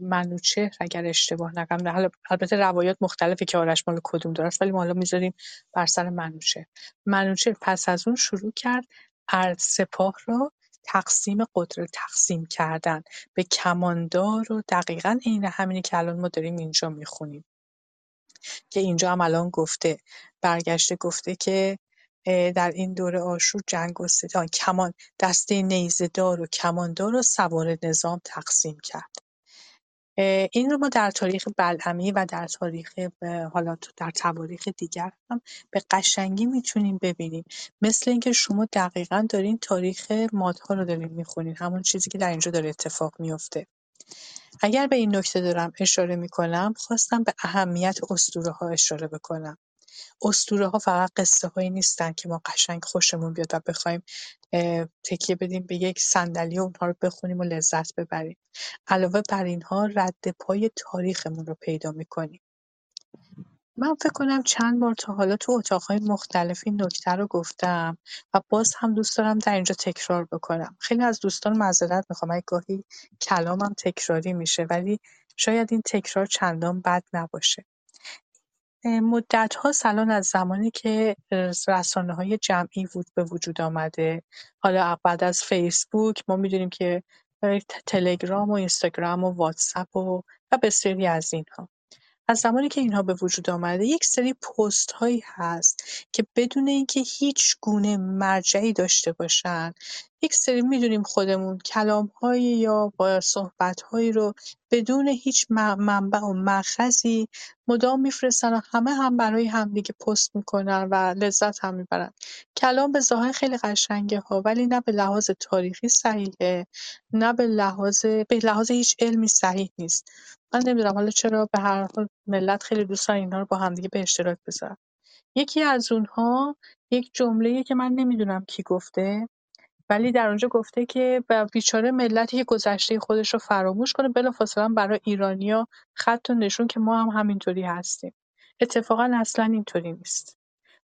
منوچه اگر اشتباه نکنم، البته روایات مختلفه که آرش مال کدوم دارست، ولی ما حالا میذاریم بر سر منوچه. منوچه پس از اون شروع کرد ارد سپاه رو تقسیم قدرت تقسیم کردن به کماندار و دقیقاً این همینی که الان ما داریم اینجا میخونیم، که اینجا هم الان گفته برگشته گفته که در این دوره آشور جنگ و ستیزه کمان دسته نیزه‌دار و کماندار و سوار نظام تقسیم کرد. این رو ما در تاریخ بلعمی و در تاریخ حالا در تواریخ دیگر هم به قشنگی میتونیم ببینیم، مثل اینکه شما دقیقاً دارین تاریخ مادها رو دارین میخونین، همون چیزی که در اینجا داره اتفاق میفته. اگر به این نکته دارم اشاره میکنم، خواستم به اهمیت اسطوره ها اشاره بکنم. اسطوره ها فقط قصه هایی نیستن که ما قشنگ خوشمون بیاد و بخوایم تکیه بدیم به یک صندلی و اونها رو بخونیم و لذت ببریم. علاوه بر اینها رد پای تاریخمون رو پیدا میکنیم. من فکر کنم چند بار تا حالا تو اتاق‌های مختلف این نکته رو گفتم و باز هم دوست دارم در اینجا تکرار بکنم. خیلی از دوستان معذرت میخوام اگه گاهی کلامم تکراری میشه، ولی شاید این تکرار چندان بد نباشه. مدت‌ها الان از زمانی که رسانه‌های جمعی به وجود آمده، حالا بعد از فیسبوک ما می‌دونیم که تلگرام و اینستاگرام و واتساپ و بسیاری از اینها، از زمانی که اینها به وجود آمده یک سری پست هایی هست که بدون اینکه هیچ گونه مرجعی داشته باشن، یک سری میدونیم خودمون کلام هایی یا با صحبت هایی رو بدون هیچ منبع و مأخذی مدام میفرستن و همه هم برای همدیگه پست میکنن و لذت هم میبرن. کلام به ظاهر خیلی قشنگه ها، ولی نه به لحاظ تاریخی صحیحه، نه به لحاظ به لحاظ هیچ علمی صحیح نیست. من نمیدونم حالا چرا به هر حال ملت خیلی دوست دارن اینا رو با همدیگه به اشتراک بذارن. یکی از اونها یک جمله‌ای که من نمیدونم کی گفته، ولی در اونجا گفته که بیچاره ملتی که گذشته خودش رو فراموش کنه، بلافاصله برای ایرانیا خط و نشون که ما هم همینطوری هستیم. اتفاقا اصلا اینطوری نیست.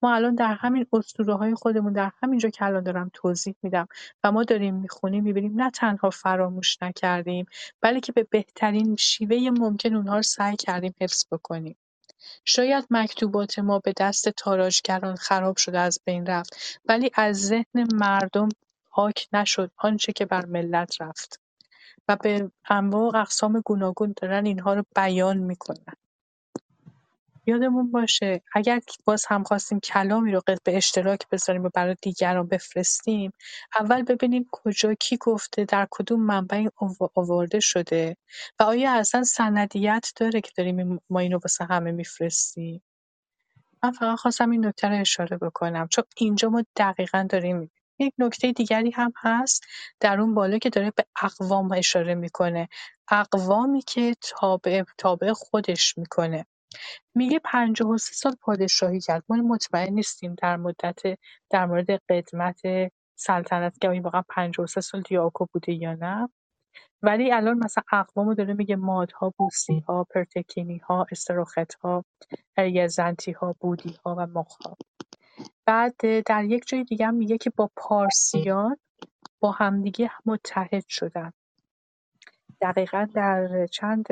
ما الان در همین اسطوره های خودمون، در همینجا که الان دارم توضیح میدم و ما داریم میخونیم، میبینیم نه تنها فراموش نکردیم، بلکه به بهترین شیوه ممکن اونها رو سعی کردیم حفظ بکنیم. شاید مکتوبات ما به دست تاراجگران خراب شده، از بین رفت، ولی از ذهن مردم پاک نشد آنچه که بر ملت رفت و به انواع و اقسام گوناگون دارن اینها رو بیان میکنن. یادمون باشه اگر باز هم خواستیم کلامی رو به اشتراک بذاریم و برای دیگران بفرستیم، اول ببینیم کجا کی گفته، در کدوم منبع آورده شده و آیا اصلا سندیت داره که داریم ما اینو واسه همه میفرستیم. من فقط خواستم این نکته رو اشاره بکنم، چون اینجا ما دقیقاً داریم می‌بینیم. یک نکته دیگری هم هست در اون بالا که داره به اقوام اشاره میکنه، اقوامی که تابع تابع خودش میکنه. میگه پنجاه و سه سال پادشاهی کرد. ما مطمئن نیستیم در مدت در مورد قدمت سلطنت که این واقعا پنجاه و سه سال دیاکو بوده یا نه، ولی الان مثلا اقوامو داره میگه مادها، بوسیها، پرتکینیها، استروختها، اریزنتیها، بودیها و ماخها. بعد در یک جای دیگه هم میگه که با پارسیان با همدیگه متحد شدن. دقیقا در چند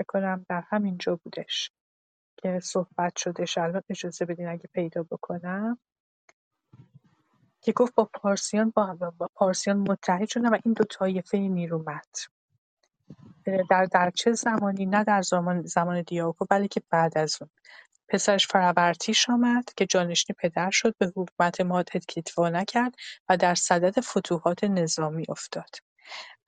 بکنم در همین جا بودش که صحبت شدش، الان اجازه بدین اگه پیدا بکنم، که گفت با پارسیان با, با پارسیان متحد شدن و این دو طایفه نیرومند در در چه زمانی؟ نه در زمان زمان دیاکو بلکه بعد از اون. پسرش فرورتیش آمد که جانشین پدر شد، به حکومت مادت کتفا نکرد و در صدد فتوحات نظامی افتاد.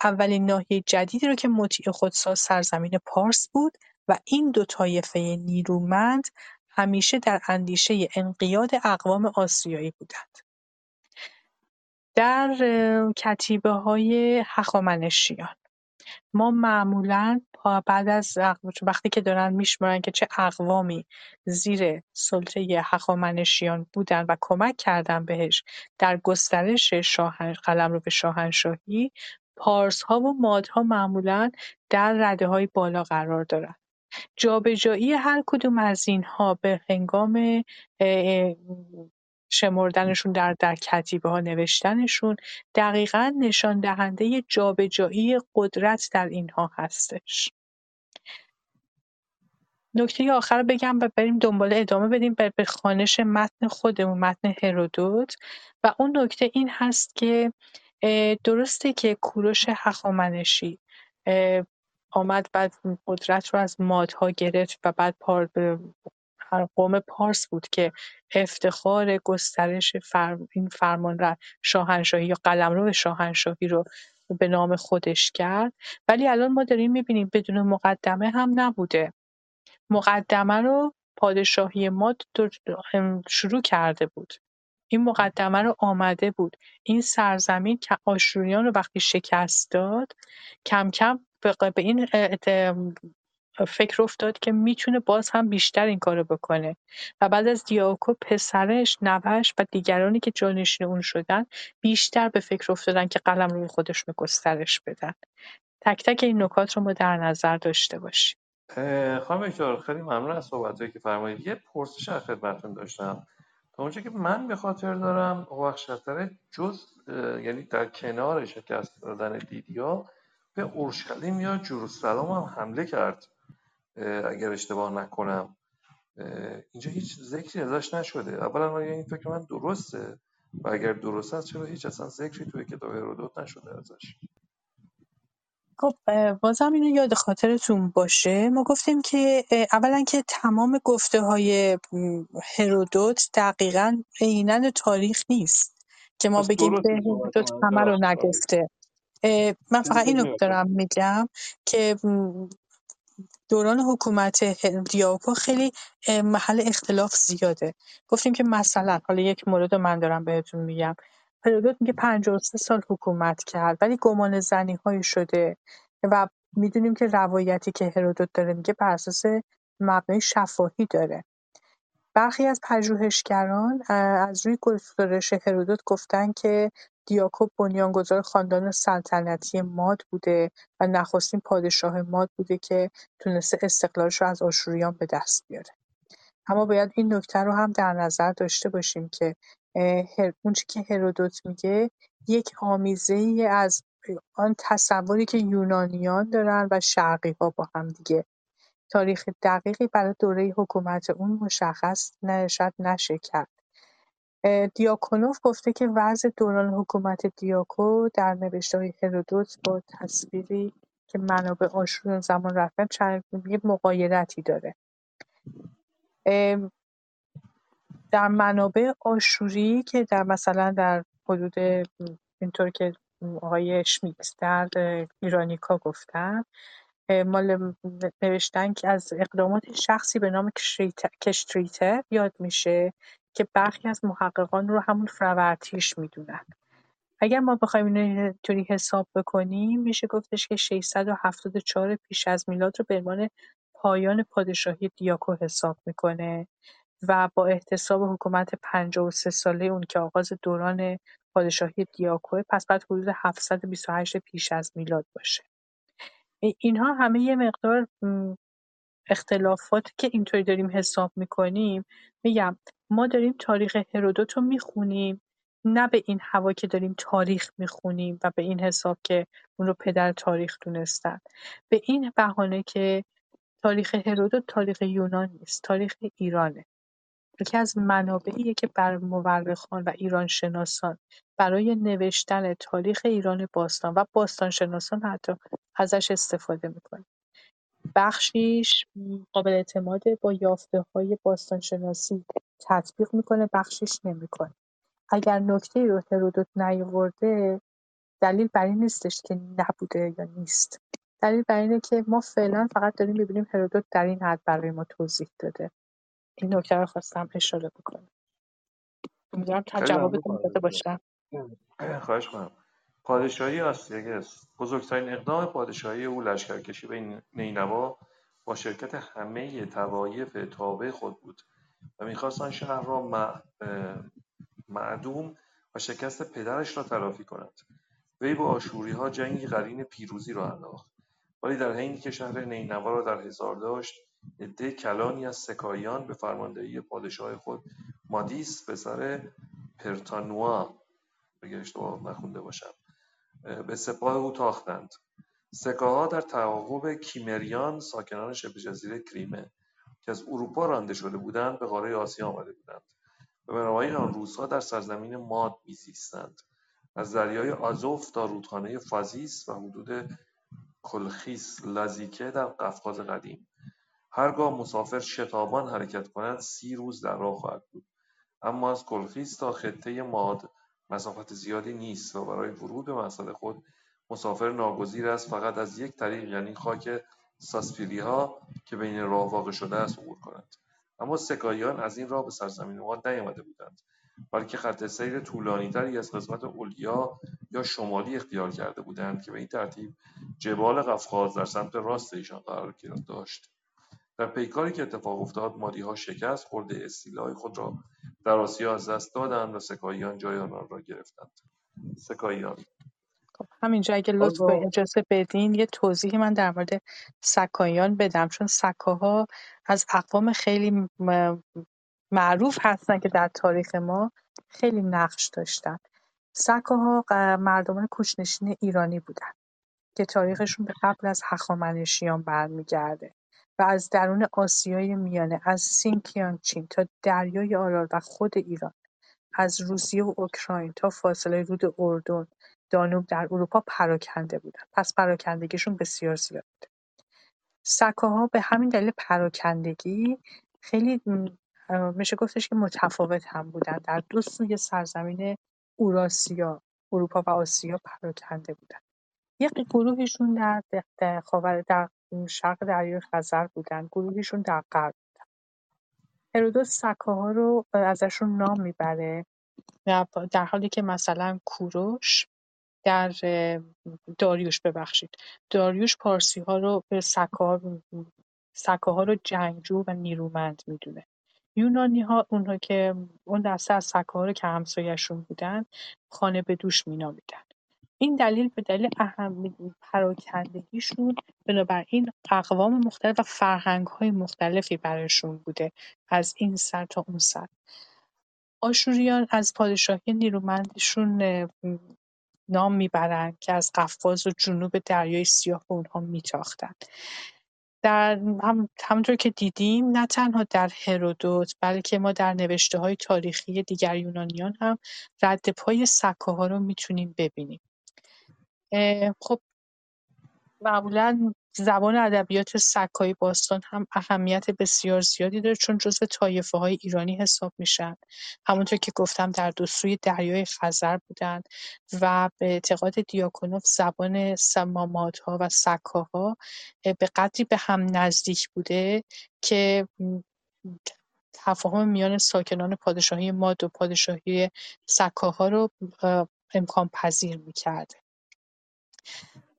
اولین ناحیه جدیدی رو که مطیع خودساز سرزمین پارس بود و این دو طایفه نیرومند همیشه در اندیشه انقیاد اقوام آسیایی بودند. در کتیبه های هخامنشیان ما معمولاً بعد از وقتی که دارن میشمارن که چه اقوامی زیر سلطه هخامنشیان بودن و کمک کردن بهش در گسترش شاهن قلمرو به شاهنشاهی، پارس ها و مادها معمولاً در رده های بالا قرار دارن. جابجایی هر کدوم از اینها به هنگام شمردنشون در در کتیبه ها نوشتنشون دقیقاً نشان دهنده جابجایی قدرت در اینها هستش. نکته آخر بگم و بریم دنباله ادامه بدیم به خوانش متن خودمون، متن هرودوت، و اون نکته این هست که درسته که کوروش هخامنشی آمد بعد قدرت رو از مادها گرفت و بعد پار قوم پارس بود که افتخار گسترش فرم، این فرمان را شاهنشاهی یا قلمرو شاهنشاهی رو به نام خودش کرد، ولی الان ما داریم میبینیم بدون مقدمه هم نبوده. مقدمه رو پادشاهی ماد شروع کرده بود، این مقدمه رو آمده بود، این سرزمین که آشوریان رو وقتی شکست داد کم کم به این فکر افتاد که میتونه باز هم بیشتر این کارو بکنه و بعد از دیاکو پسرش، نوهش و دیگرانی که جانشین اون شدن بیشتر به فکر افتادن که قلمرو خودشونو گسترش بدن. تک تک این نکات رو ما در نظر داشته باشیم. خانم دکتر خیلی ممنون از صحبتایی که فرمایید. یه پرسش از خدمتتون داشتم. تا اونجایی که من به خاطر دارم وحشت‌تر جز یعنی در کنار شکست دادن دیدیا به اورشلیم یا جروسلم هم حمله کرد اگر اشتباه نکنم. اینجا هیچ ذکری ازش نشده. اولا این فکر من درسته و اگر درست هست چرا هیچ اصلا ذکری توی کتاب هرودوت نشده ازش؟ خب بازم اینو یاد خاطرتون باشه، ما گفتیم که اولا که تمام گفته های هرودوت دقیقاً عیناً تاریخ نیست که ما بگیم هرودوت همه رو نگفته. من فقط اینو دارم میگم که دوران حکومت دیاکو خیلی محل اختلاف زیاده. گفتیم که مثلا حالا یک مورد من دارم بهتون میگم، هرودوت میگه پنجاه و سه سال حکومت کرد، ولی گمان زنی های شده و میدونیم که روایتی که هرودوت داره میگه بر اساس مبنای شفاهی داره. برخی از پژوهشگران از روی گزارش هرودوت گفتن که دیاکو بنیانگذار خاندان سلطنتی ماد بوده و نخستین پادشاه ماد بوده که تونسته استقلالش رو از آشوریان به دست بیاره. اما باید این نکته رو هم در نظر داشته باشیم که اون چی که هرودوت میگه یک آمیزه‌ای از آن تصوری که یونانیان دارن و شرقی ها با هم دیگه. تاریخ دقیقی برای دوره حکومت اون مشخص نشد نشه کرد. دیاکونوف گفته که وضع دوران حکومت دیاکو در نوشته‌های هرودوت با تصویری که منابع آشوریان زمان رفتن چند مغایرتی داره. در منابع آشوری که در مثلا در حدود اینطور که آقای شمیت در ایرانیکا گفتن مال نوشتن که از اقدامات شخصی به نام کشتریتر یاد میشه که برخی از محققان رو همون فرورتیش میدونن. اگر ما بخوایم اینو طوری حساب بکنیم میشه گفتش که ششصد و هفتاد و چهار پیش از میلاد رو به عنوان پایان پادشاهی دیاکو حساب میکنه و با احتساب حکومت پنجاه و سه ساله اون که آغاز دوران پادشاهی دیاکو، پس بعد حدود هفتصد و بیست و هشت پیش از میلاد باشه. اینها همه یه مقدار اختلافات که اینطوری داریم حساب میکنیم. میگم ما داریم تاریخ هرودوت رو میخونیم، نه به این هوا که داریم تاریخ میخونیم و به این حساب که اون رو پدر تاریخ دونستن. به این بهانه که تاریخ هرودوت تاریخ یونان نیست، تاریخ ایرانه. یکی از منابعیه که بر مورخان و ایران شناسان برای نوشتن تاریخ ایران باستان و باستان شناسان حتی ازش استفاده میکنه. بخشیش قابل اعتماده، با یافته های باستان شناسی تطبیق میکنه، بخشیش نمیکنه. اگر نکته رو هرودوت نیاورده دلیل بر این نیستش که نبوده یا نیست، دلیل بر اینه که ما فعلا فقط داریم ببینیم هرودوت در این حد برای ما توضیح داده. این نکته رو خواستم اشاره بکنم. می‌دونم تا جوابتون داده باشم. خواهش می‌کنم. پادشاهی آستیاگس، بزرگترین اقدام پادشاهی او لشکرکشی به نینوا با شرکت همه طوایف تابع خود بود و می‌خواستن شهر را م... معدوم و شکست پدرش را تلافی کند. وی با آشوری‌ها جنگی قرین پیروزی را انداخت، ولی در حینی که شهر نینوا را در حصار داشت، عده کلانی از سکاییان به فرماندهی پادشاه خود مادیس پسر پرتانوا، اگر اشتباه نخونده باشم، به سپاه او تاختند. سکاها در تعاقب کیمریان، ساکنان شبه جزیره کریمه که از اروپا رانده شده بودند، به قاره آسیا آمده بودند. به بنابراین آن روس‌ها در سرزمین ماد می‌زیستند، از دریای آزوف تا رودخانه فازیس و حدود کلخیس لازیکه در قفقاز قدیم. هرگاه مسافر شتابان حرکت کند سی روز در راه خواهد بود، اما از کلخیس تا خطه ماد مسافت زیادی نیست و برای ورود به مقصد خود مسافر ناگزیر است فقط از یک طریق، یعنی خاک ساسپیریها که بین راه واقع شده است، عبور کند. اما سکاییان از این راه به سرزمین ماد نیامده بودند، بلکه خط سیر طولانی‌تری از قسمت علیا یا شمالی اختیار کرده بودند که به این ترتیب جبال قفقاز در سمت راست ایشان قرار گرفت داشت. در پیکاری که اتفاق افتاد، مادی‌ها شکست خورده استیلای خود را در آسیا از دست دادند و سکاییان جای آنان را گرفتند. سکاییان. خب همینجا اگه لطفاً اجازه بدین یه توضیحی من در مورد سکاییان بدم، چون سکاها از اقوام خیلی معروف هستن که در تاریخ ما خیلی نقش داشتن. سکاها مردمان کوچ‌نشین ایرانی بودن که تاریخشون به قبل از هخامنشیان برمیگرده و از درون آسیای میانه، از سینکیان چین تا دریای آرال و خود ایران، از روسیه و اوکراین تا فاصله رود اردن دانوب در اروپا پراکنده بودن. پس پراکندگیشون بسیار زیاد بود. سکاها به همین دلیل پراکندگی خیلی میشه گفتش که متفاوت هم بودن. در دو سوی سرزمین اوراسیا، اروپا و آسیا پراکنده بودن. یک گروهشون در خاور در شرق دریای خزر بودن، گروهشون در غرب بودن. هرودوت سکاها رو ازشون نام میبره، در حالی که مثلا کوروش در داریوش ببخشید داریوش پارسی ها رو به سکاها سکاها رو جنگجو و نیرومند میدونه. یونانی ها اونها که اون دسته از سکاها رو که همسایه‌شون بودن خانه به دوش مینامیدن. این دلیل به دلیل اهمیت پراکندگیشون، بنابراین اقوام مختلف و فرهنگ‌های مختلفی برایشون بوده، از این سر تا اون سر. آشوریان از پادشاهی نیرومندشون نام میبرن که از قفقاز و جنوب دریای سیاه به اونها میتاختن. در هم همونطور که دیدیم نه تنها در هرودوت، بلکه ما در نوشته‌های تاریخی دیگر یونانیان هم رد پای سکاها رو میتونیم ببینیم. خب معمولا زبان ادبیات سکای باستان هم اهمیت بسیار زیادی داره، چون جزو طایفه‌های ایرانی حساب میشن. همونطور که گفتم در دو سوی دریای خزر بودند و به اعتقاد دیاکونوف زبان سمامادها و سکاها به قدری به هم نزدیک بوده که تفاهم میان ساکنان پادشاهی ماد و پادشاهی سکاها رو امکان پذیر میکرده.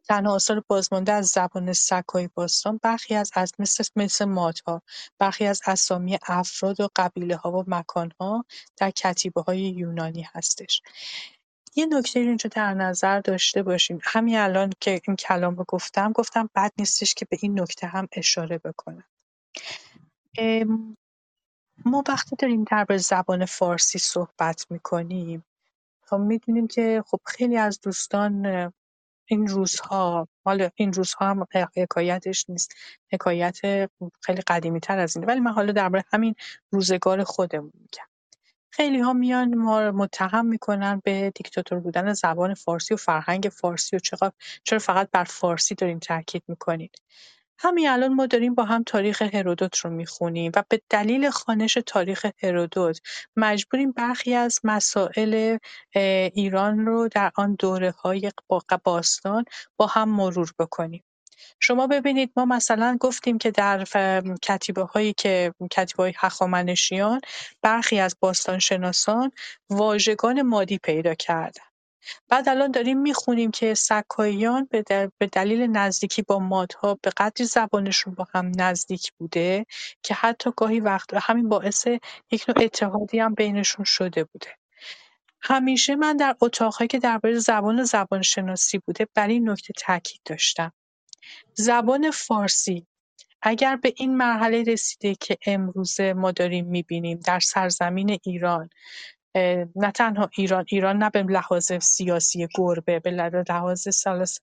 تنها آثار بازمانده از زبان سکای باستان برخی از از مثل مثل مادها، برخی از اسامی افراد و قبیله ها و مکان ها در کتیبه های یونانی هستش. یه نکته رو اینجا در نظر داشته باشیم. همین الان که این کلام رو گفتم گفتم بد نیستش که به این نکته هم اشاره بکنم. ما وقتی داریم در به زبان فارسی صحبت میکنیم خب میدونیم که خب خیلی از دوستان این روزها، حالا این روزها هم حکایتش نیست، حکایت خیلی قدیمی تر از اینه، ولی من حالا درباره همین روزگار خودمون میگم. خیلی ها میان ما رو متهم میکنن به دیکتاتور بودن زبان فارسی و فرهنگ فارسی و چقدر چرا فقط بر فارسی دارین تاکید میکنین. همین الان ما داریم با هم تاریخ هرودوت رو میخونیم و به دلیل خوانش تاریخ هرودوت مجبوریم برخی از مسائل ایران رو در آن دوره‌های باستان با هم مرور بکنیم. شما ببینید ما مثلا گفتیم که در کتیبه هایی که کتیبه های هخامنشیان برخی از باستانشناسان واژگان مادی پیدا کردن. بعد الان داریم میخونیم که سکاییان به, دل... به دلیل نزدیکی با مادها به قدری زبانشون با هم نزدیک بوده که حتی گاهی وقت همین باعث یک نوع اتحادی هم بینشون شده بوده. همیشه من در اتاقهایی که درباره زبان و زبانشناسی بوده بر این نکته تاکید داشتم. زبان فارسی اگر به این مرحله رسیده که امروز ما داریم میبینیم در سرزمین ایران، نه تنها ایران ایران نه به لحاظ سیاسی گربه، به لحاظ سالس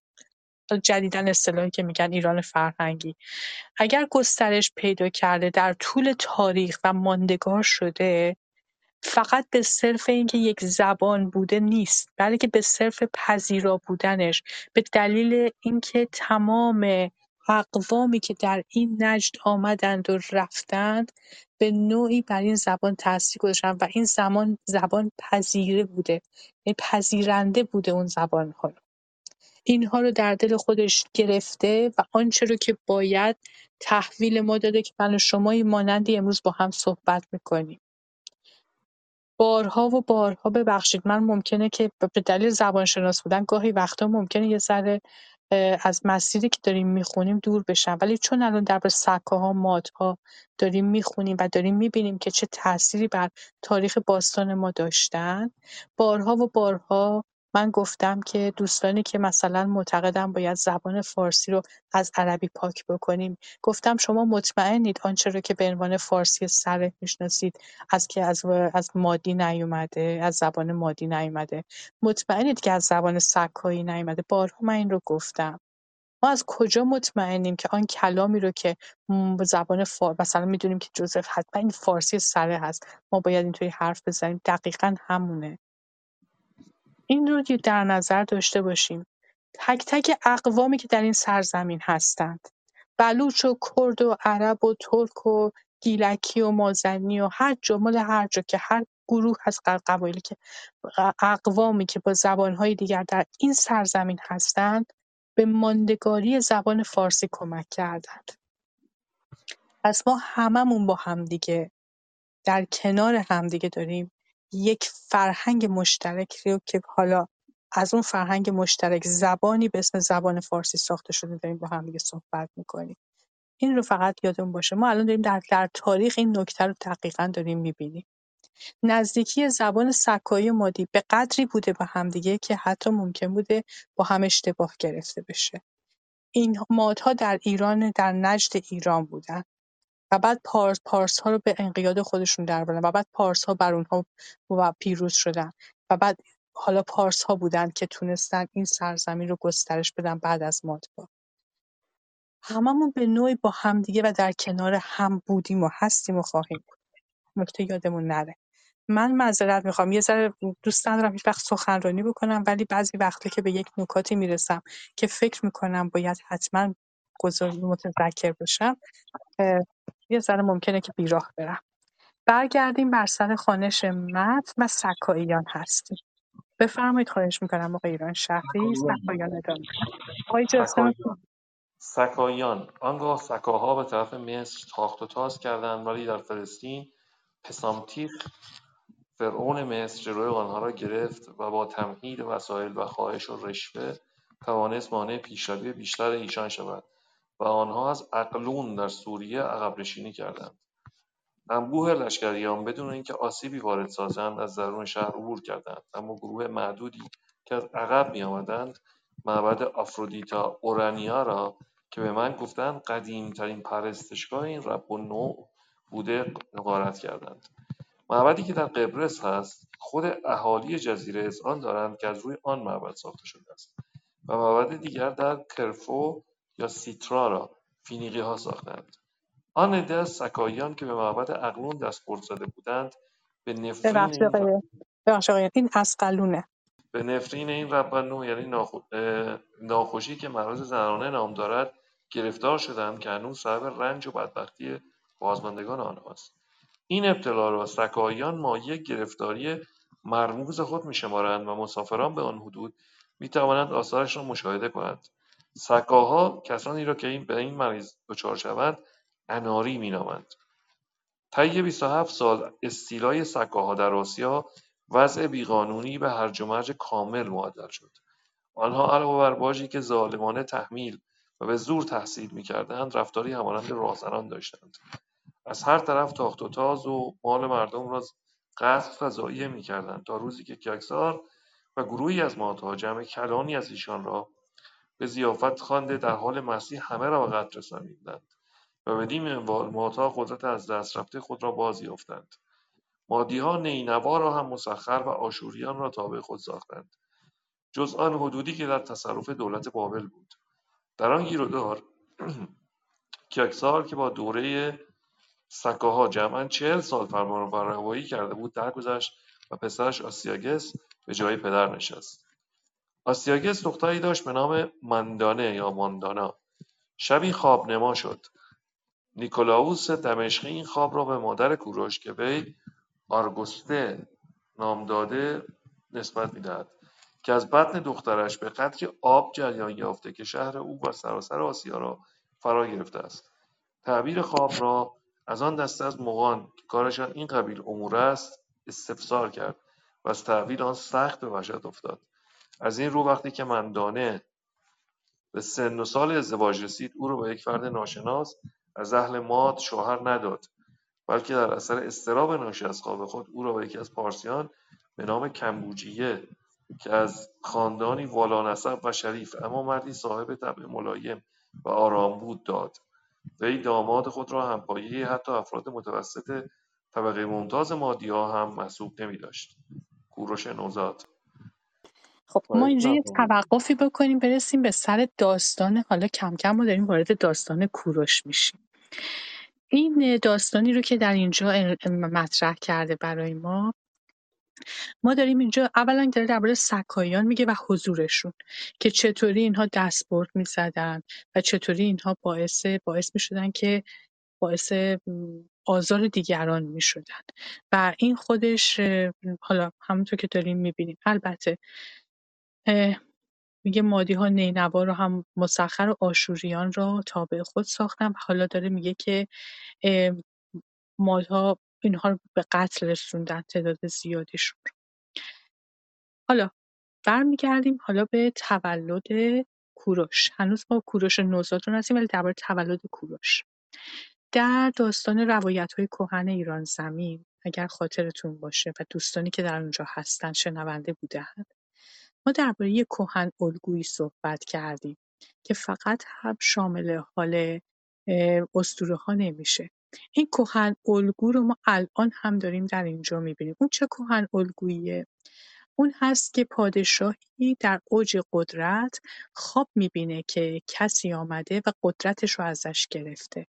جدیدن اصطلاحی که میگن ایران فرهنگی، اگر گسترش پیدا کرده در طول تاریخ و ماندگار شده، فقط به صرف اینکه یک زبان بوده نیست، بلکه به صرف پذیرا بودنش، به دلیل اینکه تمام اقوامی که در این نجد آمدند و رفتند به نوعی بر این زبان تأثیر گذاشتن و این زمان زبان پذیره بوده، یعنی پذیرنده بوده اون زبان ها رو. اینها رو در دل خودش گرفته و آنچه رو که باید تحویل ما داده که من و شما مانندی امروز با هم صحبت میکنیم. بارها و بارها ببخشید من ممکنه که به دلیل زبانشناس بودن گاهی وقتا ممکنه یه ذره از مسیری که داریم میخونیم دور بشن، ولی چون الان در برای سکاها مادها داریم میخونیم و داریم میبینیم که چه تأثیری بر تاریخ باستان ما داشتن، بارها و بارها من گفتم که دوستانی که مثلا معتقدن باید زبان فارسی رو از عربی پاک بکنیم، گفتم شما مطمئنید آنچه رو که به عنوان فارسی سره میشناسید از که از از مادی نیومده، از زبان مادی نیومده، مطمئنید که از زبان سکایی نیومده. بارها من این رو گفتم. ما از کجا مطمئنیم که آن کلامی رو که زبان فارسی مثلا میدونیم که جوزف حتما این فارسی سره هست، ما باید اینطوری حرف بزنیم؟ دقیقاً همونه. این رو در نظر داشته باشیم. تک تک اقوامی که در این سرزمین هستند، بلوچ و کرد و عرب و ترک و گیلکی و مازنی و هر جمله هر جا که هر گروه از قبایلی که اقوامی که با زبانهای دیگر در این سرزمین هستند به ماندگاری زبان فارسی کمک کردند. پس ما هممون با همدیگه در کنار همدیگه داریم یک فرهنگ مشترک رو که حالا از اون فرهنگ مشترک زبانی به اسم زبان فارسی ساخته شده داریم با هم دیگه صحبت میکنیم. این رو فقط یادمون باشه. ما الان داریم در, در تاریخ این نکته رو دقیقاً داریم میبینیم. نزدیکی زبان سکایی مادی به قدری بوده با هم دیگه که حتی ممکن بوده با هم اشتباه گرفته بشه. این مادها در ایران، در نجد ایران بودن و بعد پارس پارس ها رو به انقیاد خودشون درآوردن و بعد پارس ها بر اونها و پیروز شدن و بعد حالا پارس ها بودن که تونستن این سرزمین رو گسترش بدن بعد از مادها. هممون به نوعی با هم دیگه و در کنار هم بودیم و هستیم و خواهیم بود. نکته یادمون نره. من معذرت میخوام، یه ذره دوست ندارم هیچ وقت سخنرانی بکنم، ولی بعضی وقتا که به یک نکاتی میرسم که فکر میکنم باید حتما گذاری متذکر بشم، یه ذره ممکنه که بیراه برم. برگردیم بر سر خوانش متن. من سکاییان هستیم. بفرمایید، خواهش میکنم آقای ایران شهری. سکاییان ادامه. آقای جسم سکاییان. آنگاه سکاها به طرف مصر تاخت و تاز کردند، ولی در فلسطین پسامتیخ فرعون مصر جلوی آنها را گرفت و با تمهید وسایل و خواهش و رشوه توانست مانع پیشروی بیشتر ایشان شود و آنها از اقلون در سوریه عقب نشینی کردند. انبوه لشکریان بدون اینکه آسیبی وارد سازند از درون شهر عبور کردند، اما گروه معدودی که از عقب می آمدند معبد آفرودیتا اورانیا را که به من گفتند قدیمترین پرستشگاه این رب و نوع بوده غارت کردند. معبدی که در قبرس هست، خود اهالی جزیره اذعان دارند که از روی آن معبد ساخته شده است، و معبد دیگر در کرفو یا سیترا را فینیقی ها ساختند. آن عده از سکاییان که به معبد اقلون دستپرد زده بودند به نفرین این رب... این اسقلونه. به نفرین این ربنو، یعنی ناخ... ناخوشی که مرض زنانه نام دارد، گرفتار شدند که هنوز سبب رنج و بدبختی بازماندگان آنهاست. این ابتلا را سکاییان مایه گرفتاری مرموز خود می‌شمارند و مسافران به آن حدود می‌توانند آثارش را مشاهده کنند. سکاها کسانی را که این به این مریض دچار شوند اناری می‌نامند. طی بیست و هفت سال استیلای سکاها در آسیا وضع بیقانونی به هرج و مرج کامل معادل شد. آنها علاوه بر باجی که ظالمانه تحمیل و به زور تحصیل می‌کردند، رفتاری همانند راهزنان داشتند. از هر طرف تاخت و تاز و مال مردم را قصد و ضایعه می‌کردند، تا روزی که کیاکسار و گروهی از مادها جمع کلانی از ایشان را به ضیافت خوانده در حال مسیح همه را به قتل رسانیدند و بدین منوال مادها قدرت از دست رفته خود را باز یافتند. مادی‌ها نینوا را هم مسخر و آشوریان را تابع خود ساختند، جز آن حدودی که در تصرف دولت بابل بود. در آن گیرودار کیاکسار که با دوره سکاها جمعاً چهل سال فرمان و فرمانروایی کرده بود درگذشت و پسرش آستیاگس به جای پدر نشست. آستیاگس دختری داشت به نام مندانه یا مندانا. شبی خواب نما شد. نیکولاوس دمشقی این خواب را به مادر کوروش که وی آرگوسته نام داده نسبت می‌دهد که از بطن دخترش به قدری آب جریان یافته که شهر او و سراسر آسیا را فرا گرفته است. تعبیر خواب را از آن دسته از مغان که کارشان این قبیل امور است استفسار کرد و از تعبیر آن سخت به وحشت افتاد. از این رو وقتی که مندانه به سن و سال ازدواج رسید، او را با یک فرد ناشناس از اهل ماد شوهر نداد، بلکه در اثر اضطراب ناشی از خواب خود او را با یکی از پارسیان به نام کمبوجیه که از خاندانی والا نسب و شریف اما مردی صاحب طبع ملایم و آرام بود داد. وی داماد خود را همپایه حتی افراد متوسط طبقه ممتاز مادی ها هم محسوب نمی داشت. کوروش نوزاد. خب ما اینجا یه توقفی بکنیم، برسیم به سر داستان. حالا کم کم ما داریم وارد داستان کوروش میشیم. این داستانی رو که در اینجا مطرح کرده برای ما، ما داریم اینجا اولا داره درباره سکاییان میگه و حضورشون که چطوری اینها دستبرد میزدن و چطوری اینها باعث باعث میشدن که باعث آزار دیگران میشدن و این خودش حالا همونطور که داریم میبینیم. البته میگه مادی ها نینوا رو هم مسخر و آشوریان را تابع خود ساختن و حالا داره میگه که مادها اینها رو به قتل رسوندن، تعداد زیادیشون رو. حالا برمیگردیم حالا به تولد کوروش. هنوز ما کوروش نوزاد رو نسیم، ولی درباره تولد کوروش در داستان روایت‌های کهن ایران زمین، اگر خاطرتون باشه و دوستانی که در اونجا هستن شنونده بودن، ما درباره یک کهن الگویی صحبت کردیم که فقط هم شامل حال اسطوره ها نمیشه. این کهن الگو رو ما الان هم داریم در اینجا میبینیم. اون چه کهن الگوییه؟ اون هست که پادشاهی در اوج قدرت خواب میبینه که کسی آمده و قدرتش رو ازش گرفته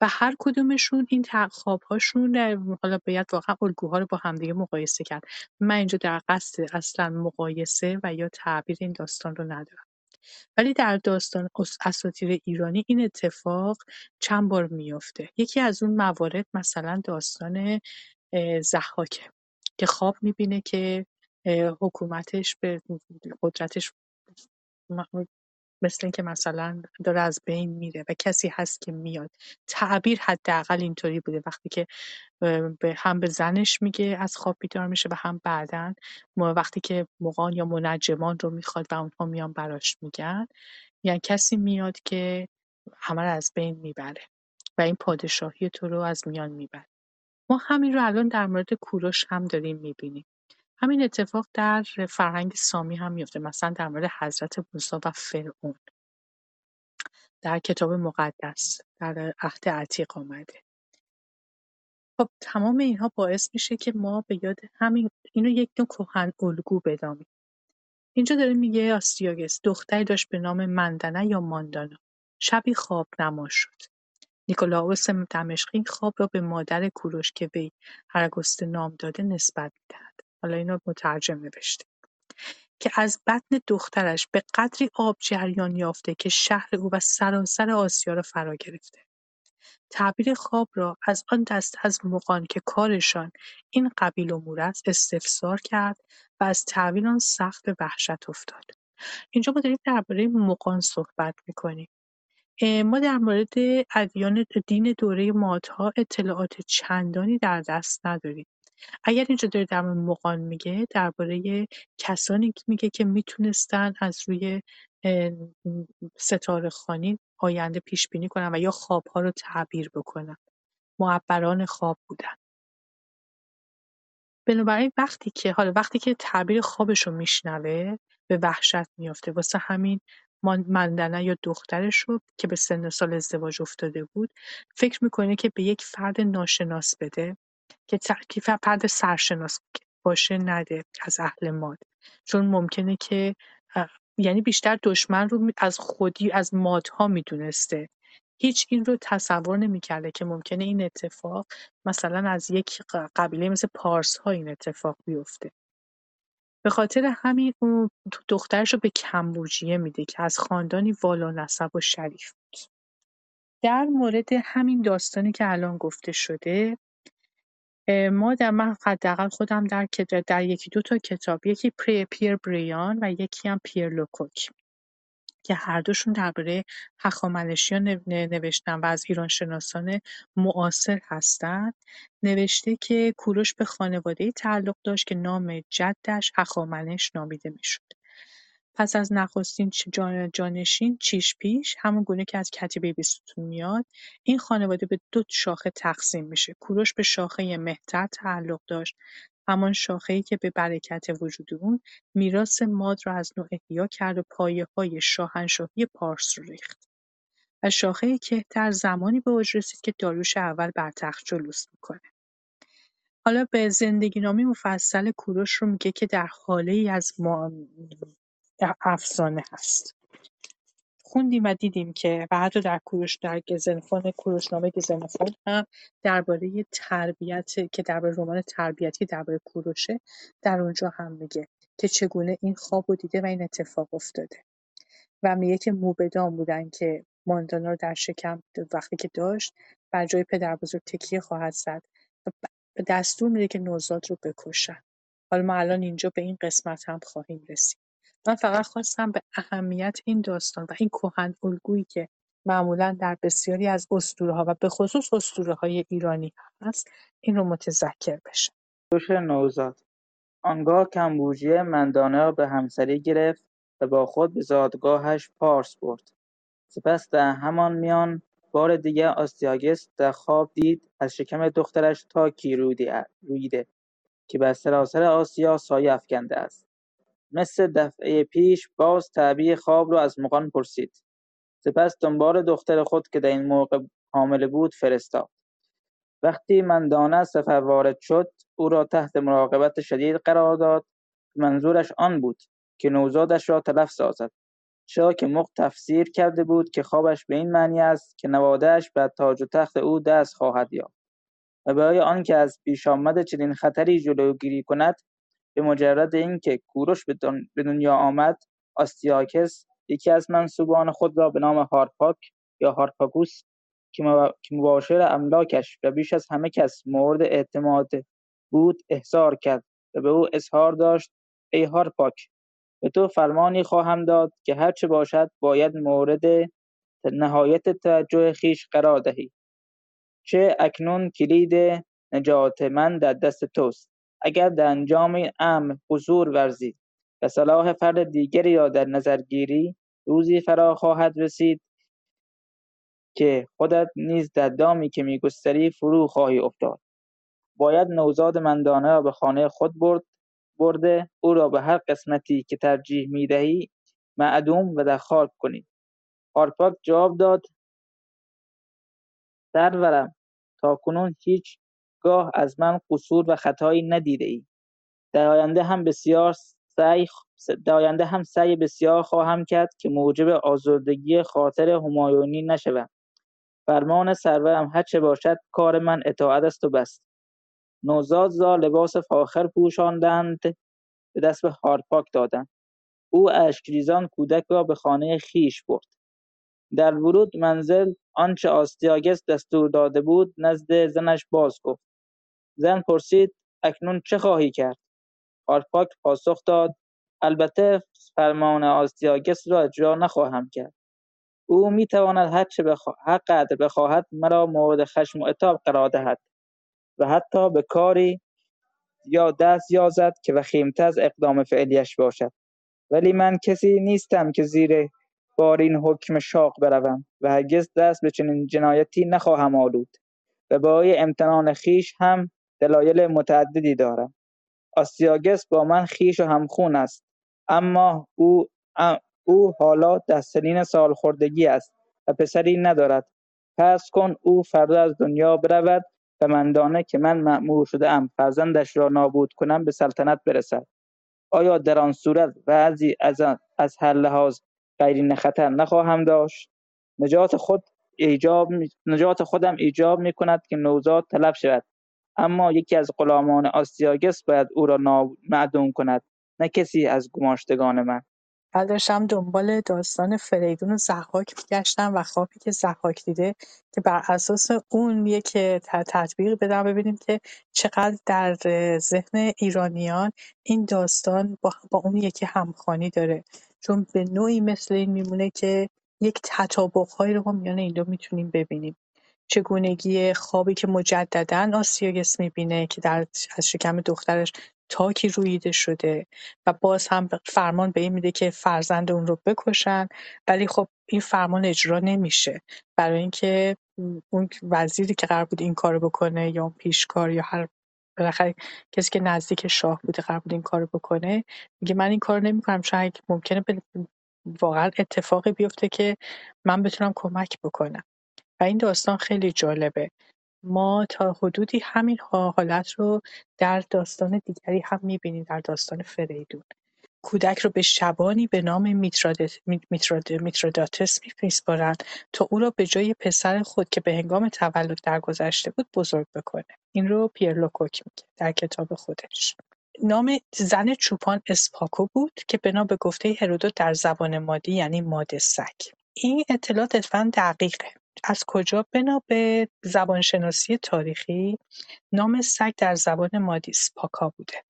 و هر کدومشون این خواب‌هاشون، حالا باید واقعا الگوها رو با همدیگه مقایسه کرد. من اینجا در قصد اصلا مقایسه و یا تعبیر این داستان رو ندارم. ولی در داستان اساطیر ایرانی این اتفاق چند بار میفته. یکی از اون موارد مثلا داستان ضحاکه که خواب میبینه که حکومتش به قدرتش مثل این که مثلا داره از بین میره و کسی هست که میاد. تعبیر حداقل اینطوری بوده، وقتی که هم به زنش میگه از خواب بیدار میشه و هم بعدن وقتی که مغان یا منجمان رو میخواد و اونها میان براش میگن، یعنی کسی میاد که همه رو از بین میبره و این پادشاهی تو رو از میان میبره. ما همین رو الان در مورد کوروش هم داریم میبینیم. همین اتفاق در فرهنگ سامی هم میفته، مثلا در مورد حضرت موسی و فرعون در کتاب مقدس در عهد عتیق آمده. خب تمام اینها باعث میشه که ما به یاد همین اینو یک نوع کهن الگو بدامیم. اینجا داره میگه آستیاگس دختری داشت به نام مندانه یا ماندانا، شبی خواب نما شد. نیکولاوس دمشقی خواب را به مادر کوروش که وی هرگست نام داده نسبت میدهد. حالا اینو مترجم نوشته که از بطن دخترش به قدری آب جریان یافته که شهر او و سراسر آسیا را فرا گرفته. تعبیر خواب را از آن دست از مغان که کارشان این قبیل امور است استفسار کرد و از تعبیر آن سخت به وحشت افتاد. اینجا ما داریم درباره مغان صحبت میکنیم. ما در مورد ادیان دین دوره مادها اطلاعات چندانی در دست نداریم. اگر اینجا داره در مورد مغان میگه، درباره کسانی میگه که میتونستن از روی ستاره خوانی آینده پیش بینی کنن و یا خوابها رو تعبیر بکنن. معبران خواب بودن. بنابراین وقتی که حالا وقتی که تعبیر خوابش رو میشنوه به وحشت میافته. واسه همین مندنه یا دخترش رو که به سن سال ازدواج افتاده بود فکر میکنه که به یک فرد ناشناس بده که ترکیف فرد سرشناس باشه نده از اهل ماد، چون ممکنه که یعنی بیشتر دشمن رو از خودی از مادها میدونسته، هیچ این رو تصور نمیکرده که ممکنه این اتفاق مثلا از یک قبیله مثل پارس ها این اتفاق بیفته. به خاطر همین اون دخترش رو به کمبوجیه میده که از خاندانی والا نسب و شریف بود. در مورد همین داستانی که الان گفته شده ما در من حداقل خودم در در یکی دو تا کتاب، یکی پیر بریان و یکی هم پیر لوکوک که هر دوشون درباره هخامنشیان نوشتن و از ایران شناسان معاصر هستند، نوشته که کوروش به خانواده‌ای تعلق داشت که نام جدش هخامنش نامیده میشد. پس از نخستین جان جانشین چیش پیش، همون گونه که از کتیبه بیستون میاد، این خانواده به دو شاخه تقسیم میشه. کوروش به شاخه مهتر تعلق داشت، همان شاخه‌ای که به برکت وجود اون میراث ماد را از نو احیا کرد و پایه‌های شاهنشاهی پارس رو ریخت. و شاخه کهتر زمانی به اوج رسید که داریوش اول بر تخت جلوس میکنه. حالا به زندگی نامی مفصل کوروش رو میگه که در حاله‌ای از ما افسانه هست. خوندیم و دیدیم که و حتی در کوروش در گزنفون کوروشنامه گزنفون هم درباره تربیت که درباره رمان تربیتی درباره کوروشه در اونجا هم میگه که چگونه این خوابو دیده و این اتفاق افتاده و میگه که موبدان بودن که ماندانا رو در شکم وقتی که داشت بر جای پدر بزرگ تکیه خواهد زد و دستور میده که نوزاد رو بکشن. حالا ما الان اینجا به این قسمت هم خواهیم رسید. من فقط خواستم به اهمیت این داستان و این کهن الگویی که معمولا در بسیاری از اسطوره ها و به خصوص اسطوره های ایرانی هست این رو متذکر بشم. کوروش نوزاد آنگاه کمبوجیه مندانه را به همسری گرفت و با خود به زادگاهش پارس برد. سپس در همان میان بار دیگر آستیاگس در خواب دید از شکم دخترش تاکی رویده که بر سراسر آسیا سایه افکنده است. مثل دفعه پیش باز تعبیر خواب رو از مغان پرسید. سپس دنبال دختر خود که در این موقع حامل بود فرستاد. وقتی مندانه از سفر وارد شد او را تحت مراقبت شدید قرار داد. منظورش آن بود که نوزادش را تلف سازد، چرا که مغ تفسیر کرده بود که خوابش به این معنی است که نوادهش بر تاج و تخت او دست خواهد یافت و برای آنکه از پیش آمد چنین خطری جلوگیری کند به مجرد اینکه کوروش به دنیا آمد آستیاگس یکی از منسوبان خود را به نام هارپاگ یا هارپاگوس که مباشر املاکش و بیش از همه کس مورد اعتماد بود احضار کرد و به او اظهار داشت: ای هارپاگ، به تو فرمانی خواهم داد که هرچه باشد باید مورد نهایت توجه خیش قرار دهی. چه اکنون کلید نجات من در دست توست. اگر در انجام این امر حضور ورزی و صلاح فرد دیگری را در نظر گیری، روزی فرا خواهد رسید که خودت نیز در دامی که میگستری فرو خواهی افتاد. باید نوزاد مندانه را به خانه خود برد برده او را به هر قسمتی که ترجیح میدهی معدوم و در خاک کنی. هارپاگ جواب داد: سرورم، تا کنون هیچ گاه از من قصور و خطایی ندیده ای. در آینده هم بسیار سعی در آینده هم سعی بسیار خواهم کرد که موجب آزردگی خاطر همایونی نشوم. فرمان سرورم هر چه باشد کار من اطاعت است و بس. نوزاد را لباس فاخر پوشاندند به دست به هارپاگ دادند. او اشکریزان کودک را به خانه خیش برد. در ورود منزل آنچه آستیاگس دستور داده بود نزد زنش باز گفت. زن پرسید: اکنون چه خواهی کرد؟ هارپاگ پاسخ داد: البته فرمان آستیاگس را اجرا نخواهم کرد. او میتواند هر چه بخوا... هر قدر بخواهد مرا مورد خشم و عتاب قرار دهد و حتی به کاری یا دست یازد که وخیمتر از اقدام فعلیش باشد، ولی من کسی نیستم که زیر بار این حکم شاق بروم و هرگز دست به چنین جنایتی نخواهم آلود و برای امتنان خیش هم دلایل متعددی دارم. آستیاگس با من خیش و همخون است، اما او ام او حالا در سنین سالخوردگی است و پسری ندارد. پس کن او فردا از دنیا برود و مندانه که من مأمور شده ام فرزندش را نابود کنم به سلطنت برسد. آیا در آن صورت وضعی از از هر لحاظ غیر خطر نخواهم داشت؟ نجات خود ایجاب نجات خودم ایجاب می‌کند که نوزاد تلف شود، اما یکی از غلامان آستیاگس باید او را معدوم کند، نه کسی از گماشتگان من. بعد داشتم دنبال داستان فریدون و ضحاک می‌گشتم و خوابی که ضحاک دیده که بر اساس اون میگه که تطبیق بدم، ببینیم که چقدر در ذهن ایرانیان این داستان با, با اون یکی همخوانی داره، چون به نوعی مثل این میمونه که یک تطابق‌هایی رو هم میان این دو میتونیم ببینیم. چگونگی خوابی که مجدداً آستیاگس میبینه که در از شکم دخترش تاکی رویده شده و باز هم فرمان به این میده که فرزند اون رو بکشن، ولی خب این فرمان اجرا نمیشه برای اینکه اون وزیری که قرار بود این کارو بکنه یا اون پیشکار یا هر بالاخره کسی که نزدیک شاه بوده قرار بود این کارو بکنه، میگه من این کارو نمیکنم، شاید ممکنه واقعا اتفاقی بیفته که من بتونم کمک بکنم. و این داستان خیلی جالبه. ما تا حدودی همین حالت رو در داستان دیگری هم می‌بینیم، در داستان فریدون. کودک رو به شبانی به نام میترادت میتراد میتراداتس می‌پیسپارند تا او را به جای پسر خود که به هنگام تولد درگذشته بود بزرگ بکنه. این رو پیر لوکوک میگه در کتاب خودش. نام زن چوپان اسپاکو بود که بنا به گفته هرودوت در زبان مادی یعنی ماده سگ. این اطلاعات اتفاقاً دقیقه. از کجا؟ بنا به زبانشناسی تاریخی نام سگ در زبان مادی اسپاکا بوده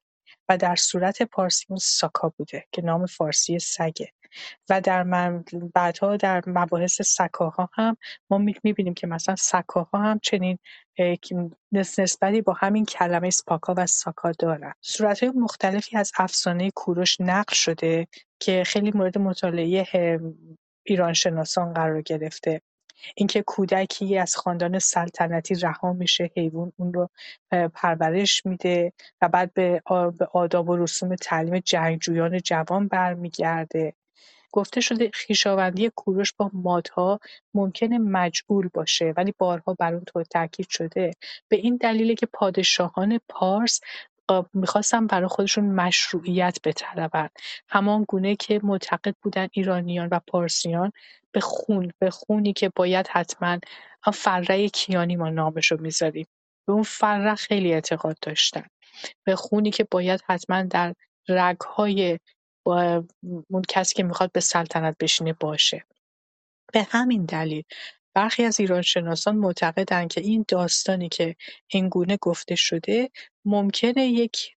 و در صورت پارسی اون ساکا بوده که نام فارسی سگه و در من بعدها در مباحث سکاها هم ما میبینیم که مثلا سکاها هم چنین نسبتی با همین کلمه اسپاکا و ساکا دارن. صورت‌های مختلفی از افسانه کوروش نقل شده که خیلی مورد مطالعه ایرانشناسان قرار گرفته. اینکه کودکی از خاندان سلطنتی رها میشه، حیوان اون رو پرورش میده و بعد به آداب و رسوم تعلیم جنگجویان جوان برمیگرده. گفته شده خویشاوندی کوروش با مادها ممکنه مجهول باشه، ولی بارها بر اون تاکید شده به این دلیله که پادشاهان پارس میخواستن برای خودشون مشروعیت بطلبن، همان گونه که معتقد بودن ایرانیان و پارسیان به خون به خونی که باید حتما فره کیانی ما نامشو میذاریم، به اون فره خیلی اعتقاد داشتن، به خونی که باید حتما در رگهای با اون کسی که میخواد به سلطنت بشینه باشه. به همین دلیل برخی از ایرانشناسان معتقدند که این داستانی که این گونه گفته شده ممکنه یک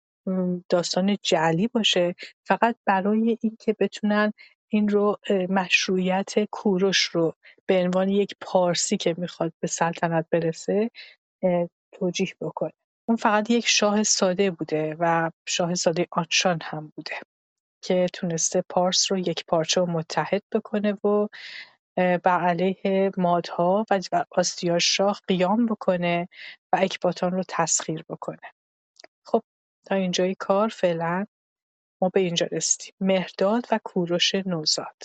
داستان جعلی باشه، فقط برای این که بتونن این رو مشروعیت کوروش رو به عنوان یک پارسی که میخواد به سلطنت برسه توجیه بکنه. اون فقط یک شاه ساده بوده و شاه ساده آنشان هم بوده که تونسته پارس رو یک پارچه و متحد بکنه و بر علیه مادها و آستیاگس قیام بکنه و اکباتان رو تسخیر بکنه. خب تا اینجای کار فعلا ما به اینجا رسیدیم. مهرداد و کوروش نوزاد.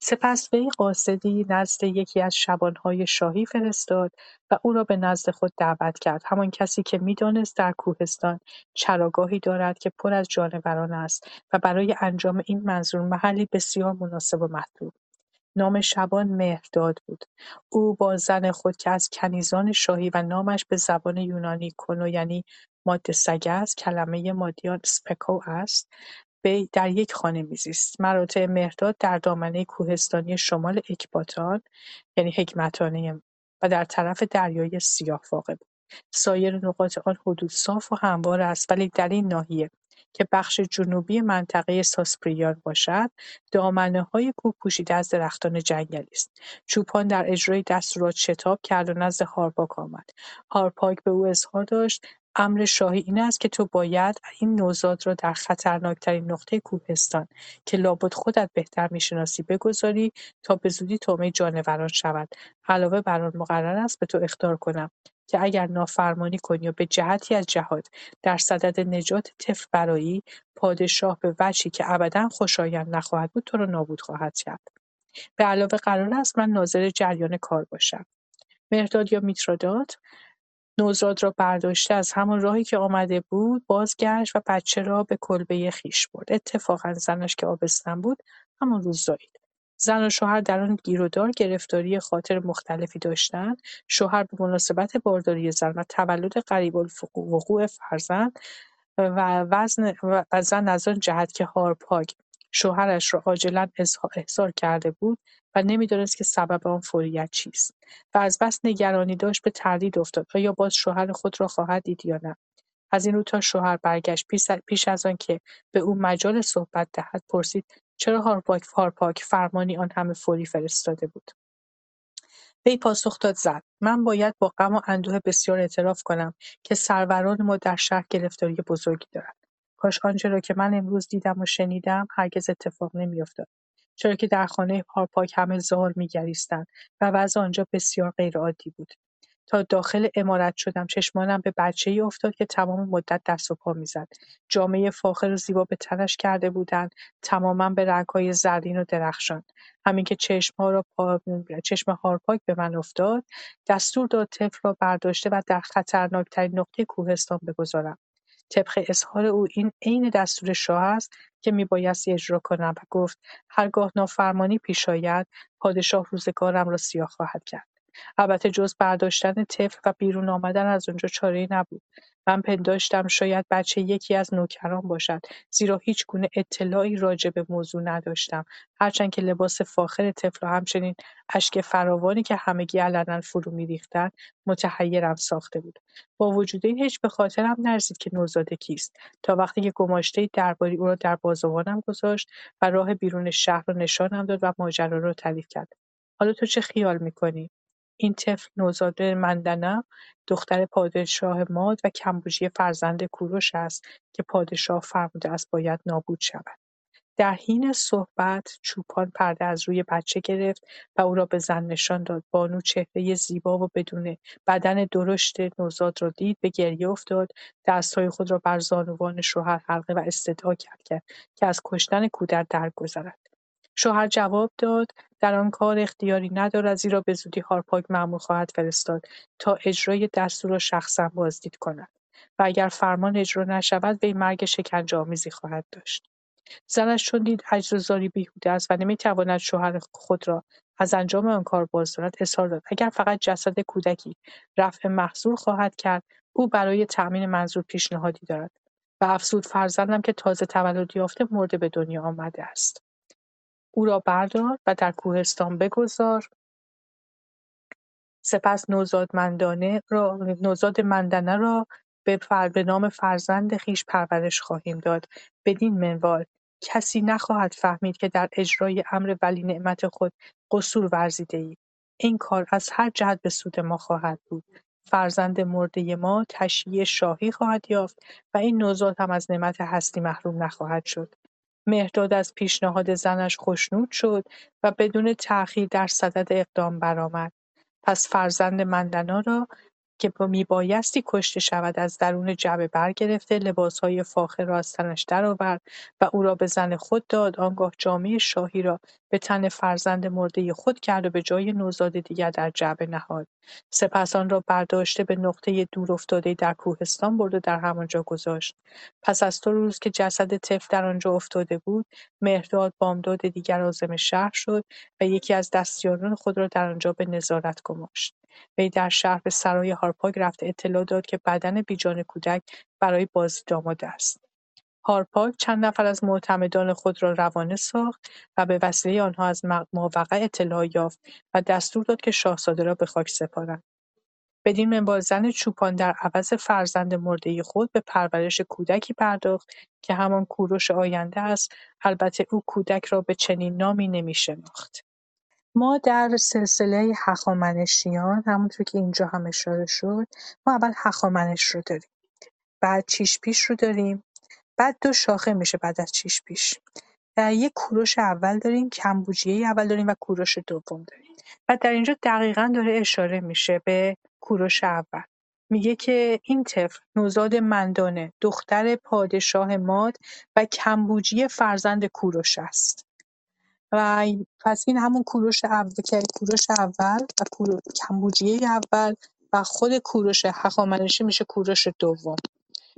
سپس وی قاصدی نزد یکی از شبانهای شاهی فرستاد و او را به نزد خود دعوت کرد. همان کسی که می‌دانست در کوهستان چراگاهی دارد که پر از جانوران است و برای انجام این منظور محلی بسیار مناسب و مطلوب. نام شبان مهرداد بود. او با زن خود که از کنیزان شاهی و نامش به زبان یونانی کنو یعنی ماده سگس کلمه مادیان سپکو است، به در یک خانه میزیست. مراتع مهرداد در دامنه کوهستانی شمال اکباتان یعنی حکمتانه و در طرف دریای سیاه واقع بود. سایر نقاط آن حدود صاف و هموار است، ولی در این ناحیه که بخش جنوبی منطقه ساسپریها باشد، دامنه‌های کوه پوشیده از درختان جنگلی است. چوپان در اجرای دستورات شتاب کرد و نزد هارپاگ آمد. هارپاگ به او اظهار داشت امر شاهی این است که تو باید این نوزاد را در خطرناکترین نقطه کوهستان که لابد خودت بهتر میشناسی بگذاری تا به زودی طعمه جانوران شود. علاوه بر آن مقرر است به تو اخطار کنم که اگر نافرمانی کنی و به جهتی از جهات در صدد نجات طفل برایی، پادشاه به وجهی که ابدا خوشایند نخواهد بود تو را نابود خواهد کرد. به علاوه قرار است من ناظر جریان کار باشم. مهرداد یا میترادات نوزاد را برداشته از همان راهی که آمده بود بازگشت و بچه را به کلبه خیش برد. اتفاقا زنش که آبستن بود همان روز زایید. زن و شوهر در آن گیرودار گرفتاری خاطر مختلفی داشتند. شوهر به مناسبت بارداری زن و تولد قریب الوقوع فرزند و وزن و زن از آن جهت که هارپاگ شوهرش را عاجلا احضار کرده بود و نمی‌دانست که سبب آن فوریت چیست و از بس نگرانی داشت به تردید افتاد آیا باز شوهر خود را خواهد دید یا نه. از این رو تا شوهر برگشت پیش از آن که به او مجال صحبت دهد پرسید چرا هارپاگ هارپاگ فرمانی آن همه فوری فرستاده بود. وی پاسخ داد زد من باید با غم و اندوه بسیار اعتراف کنم که سروران ما در شهر گرفتاری بزرگی دارند. کاش آنچه را که من امروز دیدم و شنیدم هرگز اتفاق نمی‌افتاد، چرا که در خانه هارپاگ همه زار می‌گریستند و وضع آنجا بسیار غیرعادی بود. تا داخل عمارت شدم چشمانم به بچه‌ای افتاد که تمام مدت دست و پا می‌زد. جامه‌ی فاخر و زیبا به تنش کرده بودند، تماماً به رنگ‌های زرین و درخشان. همین که چشم‌ها را پا... چشم هارپاگ به من افتاد، دستور داد طفل را برداشته و در خطرناک‌ترین نقطه کوهستان بگذارم. طبق اظهار او این عین دستور شاه است که میبایستی اجرا کنم و گفت هرگاه نافرمانی پیش آید پادشاه روزگارم را سیاه خواهد کرد. البته جز برداشتن طفل و بیرون آمدن از اونجا چاره‌ای نبود. من پنداشتم شاید بچه یکی از نوکران باشد، زیرا هیچ گونه اطلاعی راجع به موضوع نداشتم، هرچند که لباس فاخر طفل و همچنین اشک فراوانی که همگی علنا فرو می‌ریختند متحیرم ساخته بود. با وجود این هیچ به خاطرم نرسید که نوزاد کیست تا وقتی که گماشته درباری او را در بازوانم گذاشت و راه بیرون شهر را نشانم داد و ماجرا را تعریف کرد. حالا تو چه خیال می‌کنی؟ این طفل نوزاد مندانه دختر پادشاه ماد و کمبوجیه فرزند کوروش است که پادشاه فرموده است باید نابود شود. در حین صحبت چوپان پرده از روی بچه گرفت و او را به زن نشان داد. بانو چهره زیبا و بدون بدن درشت نوزاد را دید، به گریه افتاد، دستهای خود را بر زانوان شوهر حلقه و استدعا کرد که از کشتن کودک درگذرد. شوهر جواب داد در آن کار اختیاری ندارد، زیرا به زودی هارپاگ مأمور خواهد فرستاد تا اجرای دستور را شخصا بازدید کند و اگر فرمان اجرا نشود وی مرگ شکنجه‌آمیزی خواهد داشت. زنش چون دید عجز و زاری بیهوده است و نمیتواند شوهر خود را از انجام آن کار بازدارد، اصرار داد اگر فقط جسد کودکی رفع محصور خواهد کرد، او برای تأمین منظور پیشنهادی دارد. و افزود فرزندم که تازه تولد یافته مرده به دنیا آمده است. او را بردار و در کوهستان بگذار. سپس نوزاد مندانه را نوزاد مندانه را به, فر... به نام فرزند خیش پرورش خواهیم داد. بدین منوال کسی نخواهد فهمید که در اجرای امر ولی نعمت خود قصور ورزیده ای. این کار از هر جهت به سود ما خواهد بود. فرزند مرده ما تشییع شاهی خواهد یافت و این نوزاد هم از نعمت هستی محروم نخواهد شد. مهرداد از پیشنهاد زنش خوشنود شد و بدون تأخیر در صدد اقدام برآمد. پس فرزند مندنا را که میبایستی کشته شود از درون جبه برگرفته، لباسهای فاخر را از تنش درآورد و او را به زن خود داد. آنگاه جامه شاهی را به تن فرزند مرده خود کرد و به جای نوزاد دیگر در جبه نهاد. سپس آن را برداشته به نقطه دور افتاده در کوهستان برد و در همانجا گذاشت. پس از دو روز که جسد طفل در آنجا افتاده بود، مهرداد بامداد دیگر عازم شهر شد و یکی از دستیاران خود را در آنجا به نظارت گماشت. وی در شهر به سرای هارپاگ رفت، اطلاع داد که بدن بیجان کودک برای بازدید آماده است. هارپاگ چند نفر از معتمدان خود را روانه ساخت و به وسیله آنها از ماوقع اطلاع یافت و دستور داد که شاهزاده را به خاک سپارند. بدین منوال زن چوپان در عوض فرزند مرده خود به پرورش کودکی پرداخت که همان کوروش آینده است. البته او کودک را به چنین نامی نمی‌شناخت. ما در سلسله هخامنشیان، همونطور که اینجا هم اشاره شد، ما اول هخامنش رو داریم، بعد چیشپیش رو داریم، بعد دو شاخه میشه بعد از چیشپیش. یک کوروش اول داریم، کمبوجیه اول داریم و کوروش دوم داریم. و در اینجا دقیقاً داره اشاره میشه به کوروش اول. میگه که این طفل نوزاد مندانه، دختر پادشاه ماد و کمبوجیه فرزند کوروش است. و پس این همون کوروش اول که کوروش اول و کوروش کمبوجیه اول و خود کوروش هخامنشی میشه کوروش دوم.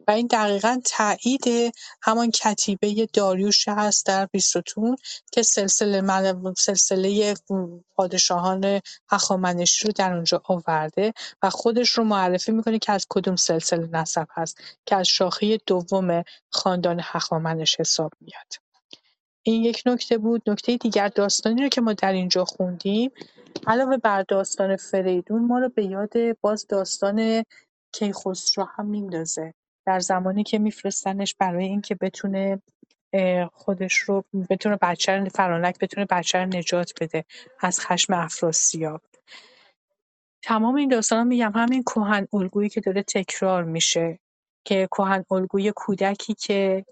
و این دقیقاً تایید همان کتیبه داریوش هست در بیستون که سلسله مل... سلسله پادشاهان هخامنشی رو در اونجا آورده و خودش رو معرفی میکنه که از کدوم سلسله نسب هست که از شاخه دوم خاندان هخامنش حساب میاد. این یک نکته بود. نکته دیگر، داستانی رو که ما در اینجا خوندیم علاوه بر داستان فریدون، ما رو به یاد باز داستان کیخسرو هم میندازه در زمانی که میفرستنش برای این که بتونه خودش رو بتونه بچه رو فرانک بتونه بچه رو نجات بده از خشم افراسیاب. تمام این داستان ها میگم همین کهن الگویی که داره تکرار میشه که کهن الگوی کودکی که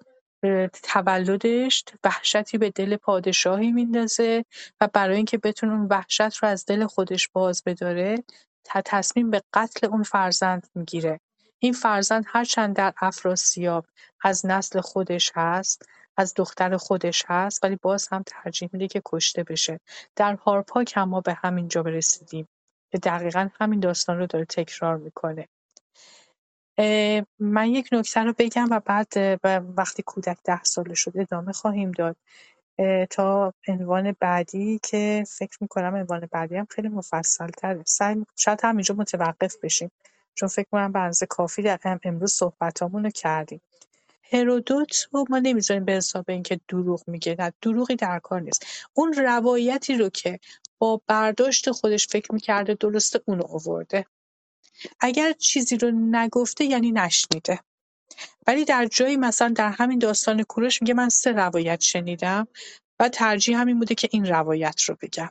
تولدش وحشتی به دل پادشاهی میندازه و برای اینکه بتونه اون وحشت رو از دل خودش باز بداره تا تصمیم به قتل اون فرزند میگیره. این فرزند هرچند در افراسیاب از نسل خودش هست، از دختر خودش هست، ولی باز هم ترجیح میده که کشته بشه. در هارپاگ هم ما به همین جا برسیدیم که دقیقاً همین داستان رو داره تکرار میکنه. من یک نکته رو بگم و بعد وقتی کودک ده ساله شد ادامه خواهیم داد تا عنوان بعدی که فکر میکنم عنوان بعدی هم خیلی مفصل تره. سعی شاید همینجا متوقف بشیم چون فکر میکنم به اندازه کافی در امروز صحبتامون رو کردیم. هرودوت رو ما نمیذاریم به حساب اینکه دروغ میگه، نه دروغی در کار نیست. اون روایتی رو که با برداشت خودش فکر میکرده درسته اون رو آورده. اگر چیزی رو نگفته یعنی نشنیده. ولی در جایی مثلا در همین داستان کوروش میگه من سه روایت شنیدم و ترجیح همین بوده که این روایت رو بگم.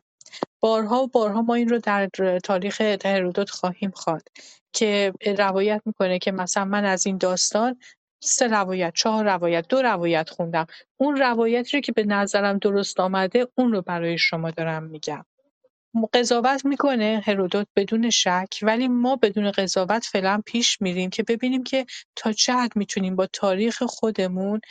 بارها و بارها ما این رو در تاریخ هرودوت خواهیم خواند که روایت میکنه که مثلا من از این داستان سه روایت، چهار روایت، دو روایت خوندم. اون روایتی رو که به نظرم درست آمده اون رو برای شما دارم میگم. قضاوت میکنه هرودوت بدون شک، ولی ما بدون قضاوت فعلا پیش میریم که ببینیم که تا چه حد میتونیم با تاریخ خودمون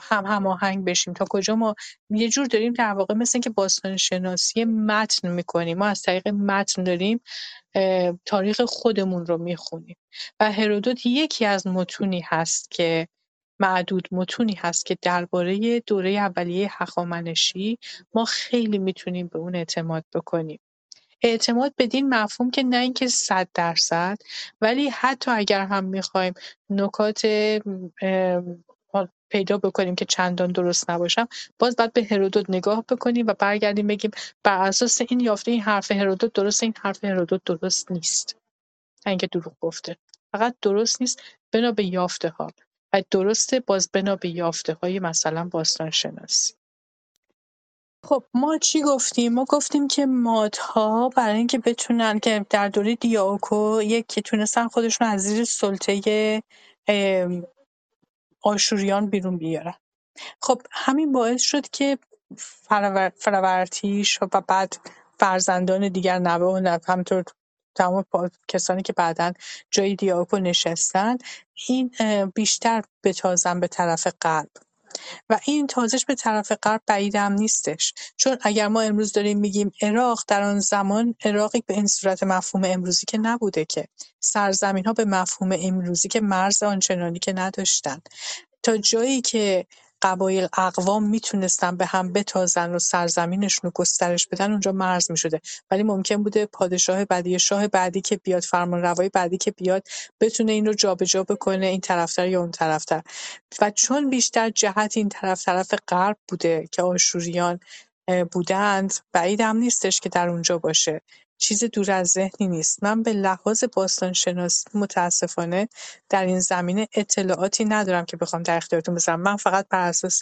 هم هماهنگ بشیم، تا کجا ما یه جور داریم در واقع مثل اینکه باستان شناسی متن میکنیم. ما از طریق متن داریم تاریخ خودمون رو میخونیم و هرودوت یکی از متونی هست که معدود متونی هست که درباره دوره اولیه هخامنشی ما خیلی میتونیم به اون اعتماد بکنیم. اعتماد بدین مفهوم که نه اینکه صد درصد، ولی حتی اگر هم میخوایم نکات پیدا بکنیم که چندان درست نباشم، باز باید به هرودوت نگاه بکنیم و برگردیم بگیم بر اساس این یافته این حرف هرودوت درست، این حرف هرودوت درست نیست، اینکه دروغ گفته، فقط درست نیست بنا به یافته ها و درسته باز بنا به یافته های مثلا باستان شناسی. خب ما چی گفتیم؟ ما گفتیم که مادها برای اینکه بتونن، که در دوره دیاکو یک که تونستن خودشون از زیر سلطه آشوریان بیرون بیارن، خب همین باعث شد که فرور... فرورتیش و بعد فرزندان دیگر نبه و نبه همطور تمام کسانی که بعداً جای دیاکو نشستن، این بیشتر بتازن به طرف غرب و این تازش به طرف غرب بعید هم نیستش، چون اگر ما امروز داریم میگیم عراق، در آن زمان عراقی به این صورت مفهوم امروزی که نبوده، که سرزمین ها به مفهوم امروزی که مرز آنچنانی که نداشتن، تا جایی که قبایل اقوام میتونستن به هم بتازن و سرزمینشون رو گسترش بدن اونجا مرز میشده، ولی ممکن بوده پادشاه بعدی، شاه بعدی که بیاد، فرمانروای بعدی که بیاد، بتونه این رو جابجا بکنه، این طرفتر یا اون طرفتر، و چون بیشتر جهت این طرف طرف غرب بوده که آشوریان بودند، بعید هم نیستش که در اونجا باشه، چیز دور از ذهنی نیست. من به لحاظ باستان شناسی متاسفانه در این زمینه اطلاعاتی ندارم که بخوام در اختیارتون بذارم، من فقط بر اساس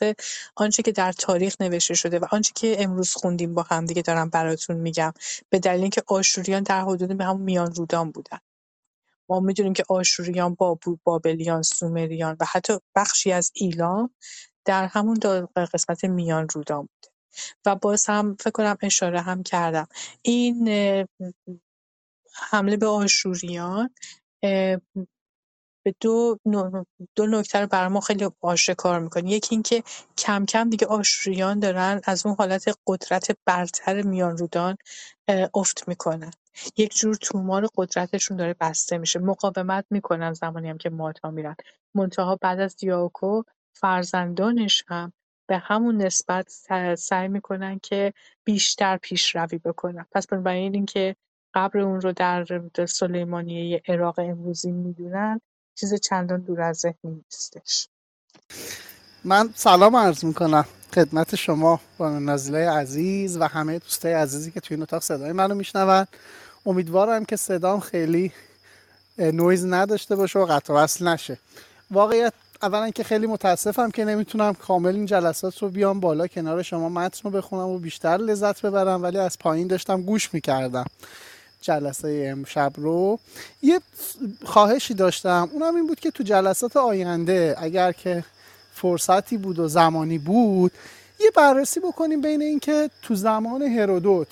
آنچه که در تاریخ نوشته شده و آنچه که امروز خوندیم با هم دیگه دارم براتون میگم، به دلیل اینکه آشوریان در حدود به هم میان رودان بودن. ما میدونیم که آشوریان، بابلیان، سومریان و حتی بخشی از ایلام در همون قسمت میان رودان بود. و باز هم فکر کنم اشاره هم کردم این حمله به آشوریان به دو دو نکته رو برای ما خیلی آشکار میکنه. یکی این که کم کم دیگه آشوریان دارن از اون حالت قدرت برتر میان رودان افت میکنن، یک جور تومار قدرتشون داره بسته میشه، مقاومت میکنن زمانی هم که مادها میرن، منتها بعد از دیاکو فرزندانش هم به همون نسبت سعی میکنن که بیشتر پیشروی بکنن. پس بنابراین این که قبر اون رو در سلیمانیه عراق امروزی میدونن چیز چندان دور از ذهن نیستش. من سلام عرض میکنم خدمت شما بانو نازله عزیز و همه دوستای عزیزی که توی این اتاق صدای منو میشنون. امیدوارم که صدام خیلی نویز نداشته باشه و قطع و وصل نشه. واقعیت اولا که خیلی متاسفم که نمیتونم کامل این جلسات رو بیام بالا کنار شما متن رو بخونم و بیشتر لذت ببرم، ولی از پایین داشتم گوش میکردم جلسه امشب رو. یه خواهشی داشتم، اونم این بود که تو جلسات آینده اگر که فرصتی بود و زمانی بود یه بررسی بکنیم بین این که تو زمان هرودوت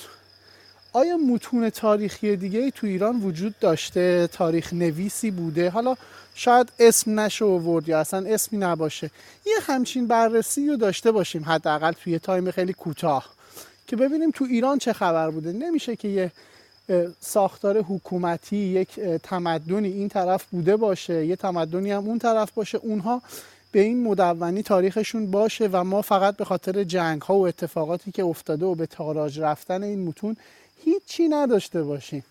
آیا متون تاریخی دیگه تو ایران وجود داشته، تاریخ نویسی بوده، حالا شاید اسم نشه آورد یا اصلا اسمی نباشه، یه همچین بررسی رو داشته باشیم حداقل توی یه تایم خیلی کوتاه که ببینیم تو ایران چه خبر بوده. نمیشه که یه ساختار حکومتی، یک تمدنی این طرف بوده باشه، یه تمدنی هم اون طرف باشه، اونها به این مدونی تاریخشون باشه و ما فقط به خاطر جنگ‌ها و اتفاقاتی که افتاده و به تاراج رفتن این متون هیچی نداشته باشیم.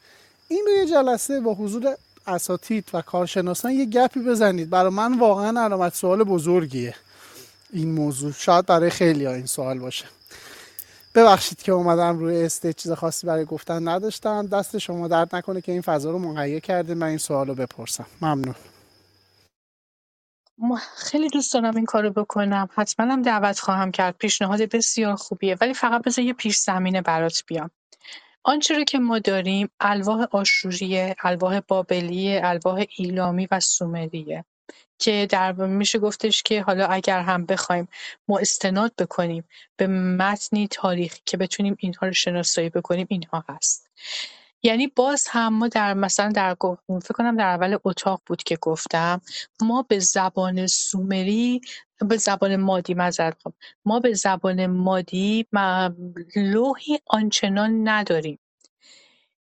این رو یه جلسه با حضور اساتید و کارشناسان یه گپی بزنید. برای من واقعا علامت سوال بزرگیه این موضوع، شاید برای خیلی‌ها این سوال باشه. ببخشید که اومدم روی استیج، چیز خاصی برای گفتن نداشتم. دست شما درد نکنه که این فضا رو مهیا کردین من این سوال رو بپرسم. ممنون. ما خیلی دوست دارم این کارو بکنم، حتما هم دعوت خواهم کرد، پیشنهاد بسیار خوبیه، ولی فقط بذار یه پیش زمینه برات بیام. آنچه رو که ما داریم الواح آشوریه، الواح بابلیه، الواح ایلامی و سومریه که در میشه گفتش که حالا اگر هم بخوایم ما استناد بکنیم به متنی تاریخی که بتونیم اینها رو شناسایی بکنیم، اینها هست. یعنی باز هم ما در مثلا در فکر کنم در اول اتاق بود که گفتم ما به زبان سومری، به زبان مادی معذرت میخوام، ما به زبان مادی ما لوحی آنچنان نداریم.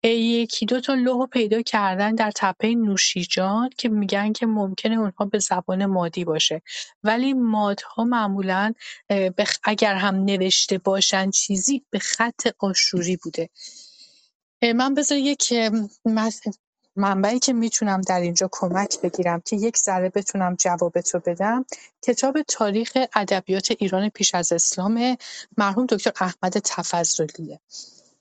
یکی دو تا لوح پیدا کردن در تپه نوشیجان که میگن که ممکنه اونها به زبان مادی باشه، ولی مادها معمولا اگر هم نوشته باشن چیزی به خط آشوری بوده. من بذار یک منبعی که میتونم در اینجا کمک بگیرم که یک ذره بتونم جوابتو بدم، کتاب تاریخ ادبیات ایران پیش از اسلام مرحوم دکتر احمد تفضلیه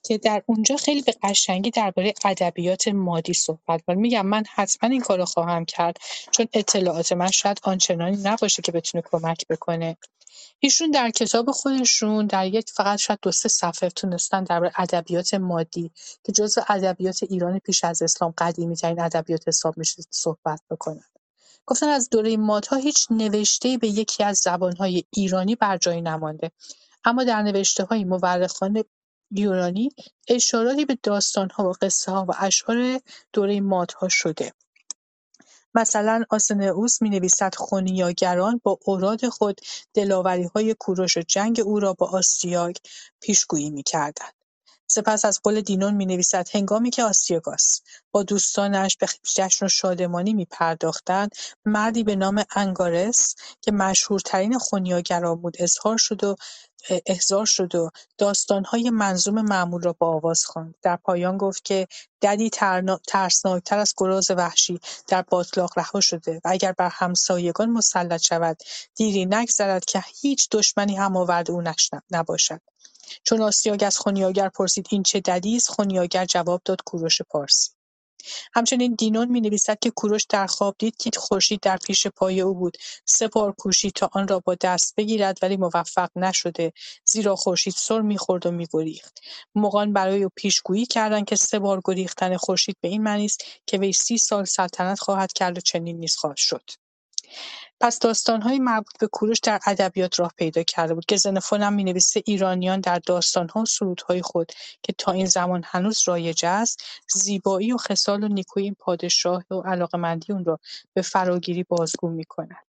که در اونجا خیلی به قشنگی درباره ادبیات مادی صحبت می‌کنه. میگم من حتما این کارو خواهم کرد چون اطلاعات من شاید آنچنانی نباشه که بتونه کمک بکنه. ایشون در کتاب خودشون در یک فقط شاید دو سه صفحه تونستن درباره ادبیات مادی که جزو ادبیات ایران پیش از اسلام قدیمی‌ترین ادبیات حساب میشه صحبت بکنن. گفتن از دوره مادها هیچ نوشته‌ای به یکی از زبان‌های ایرانی بر جای نمانده، اما در نوشته‌های مورخان یونانی اشاراتی به داستان‌ها و قصه‌ها و اشعار دوره مادها شده. مثلا آسنئوس می‌نویسد خونیاگران با اوراد خود دلاوری‌های کوروش و جنگ او را با آستیاگ پیشگویی می‌کردند. سپس از قول دینون می‌نویسد هنگامی که آستیاگس با دوستانش به جشن و شادمانی می‌پرداختند، مردی به نام انگارس که مشهورترین خونیاگران بود اظهار شد و احضار شد و داستان‌های منظوم معمول را با آواز خواند. در پایان گفت که ددی ترسناکتر از گراز وحشی در باطلاق رها شده و اگر بر همسایگان مسلط شود دیری نگذرد که هیچ دشمنی هم آورد او نباشد. چون آستیاگ از خونیاگر پرسید این چه ددی است، خونیاگر جواب داد کوروش پارسی. همچنین دینون می‌نویسد که کوروش در خواب دید که خورشید در پیش پای او بود، سپار کوشید تا آن را با دست بگیرد ولی موفق نشده زیرا خورشید سر می‌خورد و می‌گریخت. مغان برای او پیشگویی کردند که سه بار گریختن خورشید به این معنی است که وی سی سال سلطنت خواهد کرد و چنین نیز خواهد شد. پس داستان‌های مربوط به کوروش در ادبیات راه پیدا کرده بود. گزنفون هم می‌نویسه ایرانیان در داستان‌ها و سرودهای خود که تا این زمان هنوز رایج است، زیبایی و خصال و نیکویی این پادشاه و علاقه‌مندی اون را به فراگیری بازگو می‌کنند.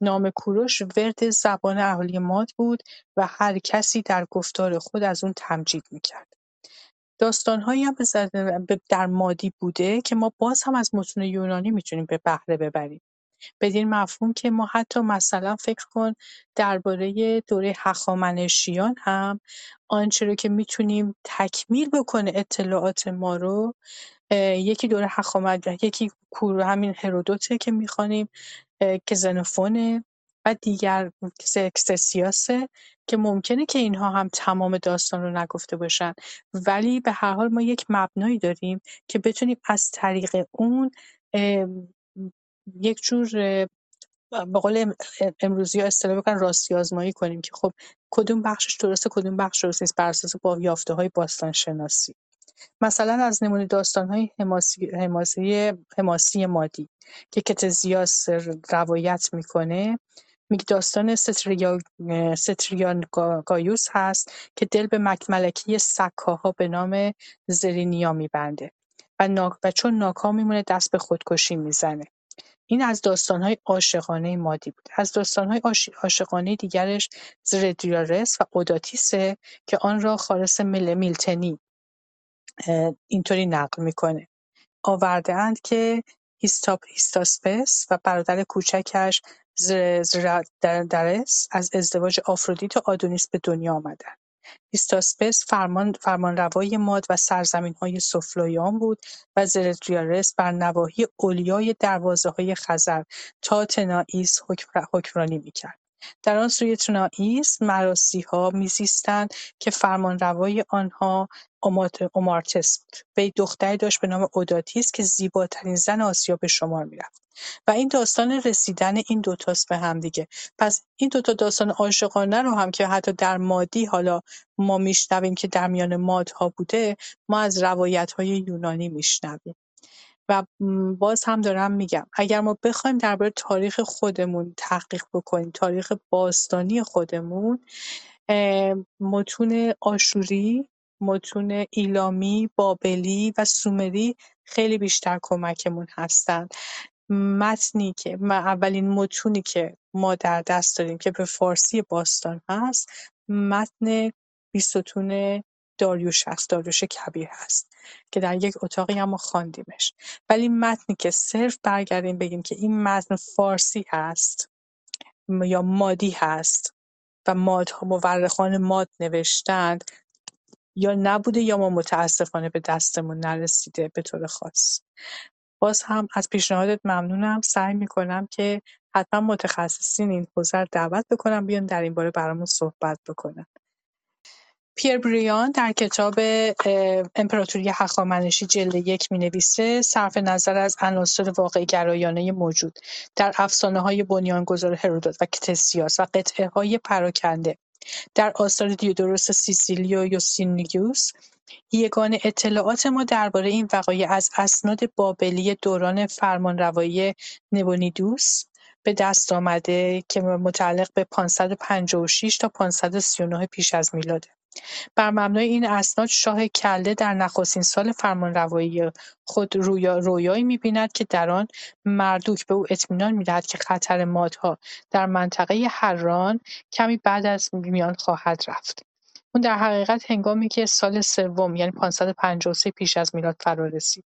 نام کوروش ورد زبان اهالی ماد بود و هر کسی در گفتار خود از اون تمجید می‌کرد. داستان‌هایی هم در مادی بوده که ما باز هم از متون یونانی می‌تونیم به بهره ببریم. بدین مفهوم که ما حتی مثلا فکر کن درباره دوره هخامنشیان هم آنچه رو که میتونیم تکمیل بکنه اطلاعات ما رو، یکی دوره هخامنشیان، یکی کورو همین هرودوته که میخوانیم که زنفونه و دیگر اکسسیاسه که ممکنه که اینها هم تمام داستان رو نگفته باشن، ولی به هر حال ما یک مبنایی داریم که بتونیم از طریق اون یک جور به قول امروزی ها اصطلاح بکنن راستی آزمایی کنیم که خب کدوم بخشش درسته کدوم بخش درست نیست بر اساس یافته های باستان شناسی. مثلا از نمونه داستان های حماسی حماسی حماسی مادی که کتزیاس روایت میکنه، میگه داستان ستریا ستریان گایوس هست که دل به مکملکی سکاها به نام زرینیا میبنده و ناک و چون ناکام میمونه دست به خودکشی میزنه. این از داستان‌های عاشقانه مادی بود. از داستان‌های عاشقانه دیگرش زردیارس و اوداتیسه که آن را خالص مل میلتنی اینطوری نقل می‌کنه. آورده‌اند که هیستاپ هیستاسپس و برادر کوچکش زردیارس از ازدواج آفرودیت و آدونیس به دنیا آمدند. هیستاسپس فرمان فرمانروای ماد و سرزمین‌های سوفلویان بود و زردیارس بر نواحی اولیای دروازه‌های خزر تا تنائیس حکمرانی می‌کرد. در آن سوی تنائیس مراسی‌ها می‌زیستند که فرمانروای آنها اومارتس بود. وی دختری داشت به نام اوداتیس که زیباترین زن آسیا به شمار می‌رفت. و این داستان رسیدن این دوتاست به هم دیگه. پس این دوتا داستان عاشقانه رو هم که حتی در مادی حالا ما میشنویم که در میان مادها بوده، ما از روایت‌های یونانی میشنویم. و باز هم دارم میگم اگر ما بخوایم درباره تاریخ خودمون تحقیق بکنیم، تاریخ باستانی خودمون، متون آشوری، متون ایلامی، بابلی و سومری خیلی بیشتر کمکمون هستن. متنی که ما اولین متونی که ما در دست داریم که به فارسی باستان هست، متن بیستون داریوش هست، داریوش کبیر هست که در یک اتاقی هم ما خواندیمش. ولی متنی که صرف برگردیم بگیم که این متن فارسی هست یا مادی هست و ماد مورخان ماد نوشتند، یا نبوده یا ما متاسفانه به دستمون نرسیده به طور خاص. باز هم از پیشنهادت ممنونم. سعی میکنم که حتما متخصصین این حوزه رو دعوت بکنم بیان در این باره برامون صحبت بکنن. پیر بریان در کتاب امپراتوری هخامنشی جلد یک می نویسه صرف نظر از عناصر واقعی گرایانه موجود در افسانه های بنیانگذار هرودوت و کتسیاس و قطعه های پراکنده در آثار دیودوروس سیسیلی و یوسینیوس، یگان اطلاعات ما درباره این وقایع از اسناد بابلی دوران فرمانروایی نبونیدوس به دست آمده که متعلق به پانصد و پنجاه و شش تا پانصد و سی و نه پیش از میلاد. بر مبنای این اسناد شاه کله در نخستین سال فرمانروایی خود رویا رویایی می‌بیند که در آن مردوک به او اطمینان می‌دهد که خطر مادها در منطقه حران کمی بعد از میان خواهد رفت. اون در حقیقت هنگامی که سال سوم یعنی پانصد و پنجاه و سه پیش از میلاد فرا رسید،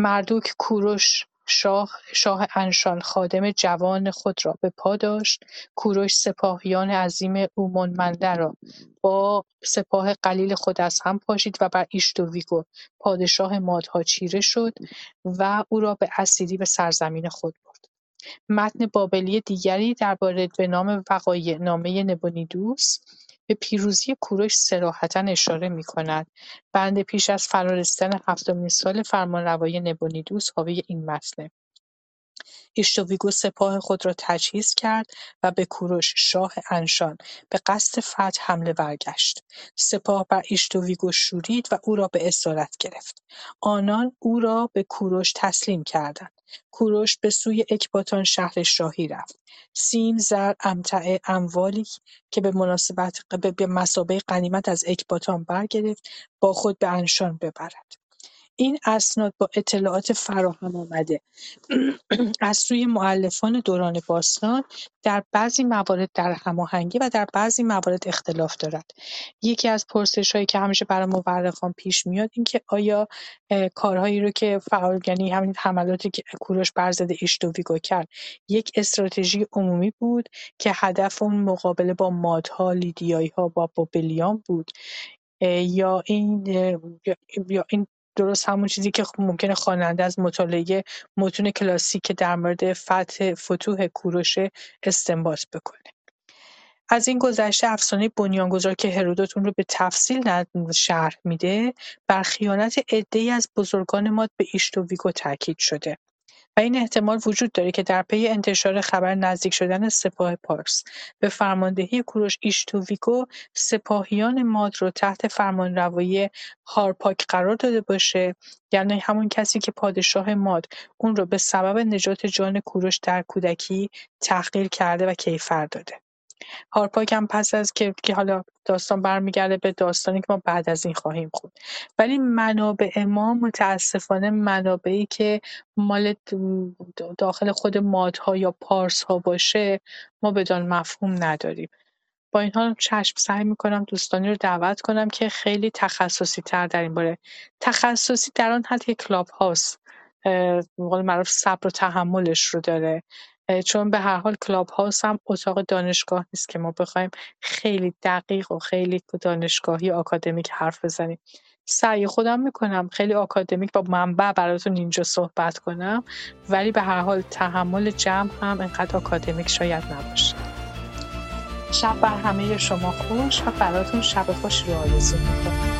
مردوک کوروش شاه شاه انشان خادم جوان خود را به پا داشت. کوروش سپاهیان عظیم اومنمنده را با سپاه قلیل خود از هم پاشید و بر ایشتوویگو پادشاه مادها چیره شد و او را به اسیری به سرزمین خود برد. متن بابلی دیگری درباره به نام وقایع نامه نبونیدوس به پیروزی کوروش صراحتاً اشاره می‌کند. بند پیش از فرارسیدن هفتمین سال فرمانروایی نبونیدوس حاوی این متن. ایشتوویگو سپاه خود را تجهیز کرد و به کوروش شاه انشان به قصد فتح حمله برگشت. سپاه بر ایشتوویگو شورید و او را به اسارت گرفت. آنان او را به کوروش تسلیم کردند. کوروش به سوی اکباتان شهر شاهی رفت. سیم، زر، امتعه، اموالی که به مناسبت به مثابه غنیمت از اکباتان برگرفت با خود به انشان ببرد. این اسناد با اطلاعات فراهم آمده از سوی مؤلفان دوران باستان در بعضی موارد در هماهنگی و در بعضی موارد اختلاف دارد. یکی از پرسش‌هایی که همیشه برای مورخان پیش میاد این که آیا کارهایی رو که فعال یعنی همین حملاتی که کوروش بر ضد ایشتوویگو کرد یک استراتژی عمومی بود که هدف اون مقابله با مادها، لیدیایی‌ها با بابلیان بود، یا این یا این درست همون چیزی که ممکنه خواننده از مطالعه متون کلاسیک در مورد فتح فتوح کوروش استنباط بکنه. از این گذشته افسانه بنیانگذار که هرودوت اون رو به تفصیل شرح میده بر خیانت عده‌ای از بزرگان ماد به ایشتوویگو تاکید شده و این احتمال وجود داره که در پی انتشار خبر نزدیک شدن سپاه پارس به فرماندهی کوروش، ایشتوویگو سپاهیان ماد رو تحت فرمانروایی هارپاگ قرار داده باشه، یعنی همون کسی که پادشاه ماد اون رو به سبب نجات جان کوروش در کودکی تحقیر کرده و کیفر داده. هارپاگ هم پس از که حالا داستان برمیگرده به داستانی که ما بعد از این خواهیم خوند، ولی منابع ما متاسفانه منابعی که مال داخل خود مادها یا پارس ها باشه ما بدان مفهوم نداریم. با این حال چشم سعی میکنم دوستانی رو دعوت کنم که خیلی تخصصی تر در این باره، تخصصی در آن حد که کلاب هاوس مقال معروف صبر و تحملش رو داره، چون به هر حال کلاب هاوس هم اتاق دانشگاه نیست که ما بخوایم خیلی دقیق و خیلی دانشگاهی آکادمیک حرف بزنیم. سعی خودم میکنم خیلی آکادمیک با منبع براتون اینجا صحبت کنم، ولی به هر حال تحمل جمع هم انقدر آکادمیک شاید نباشه. شب بر همه شما خوش و براتون شب خوش رو آرزو میکنم.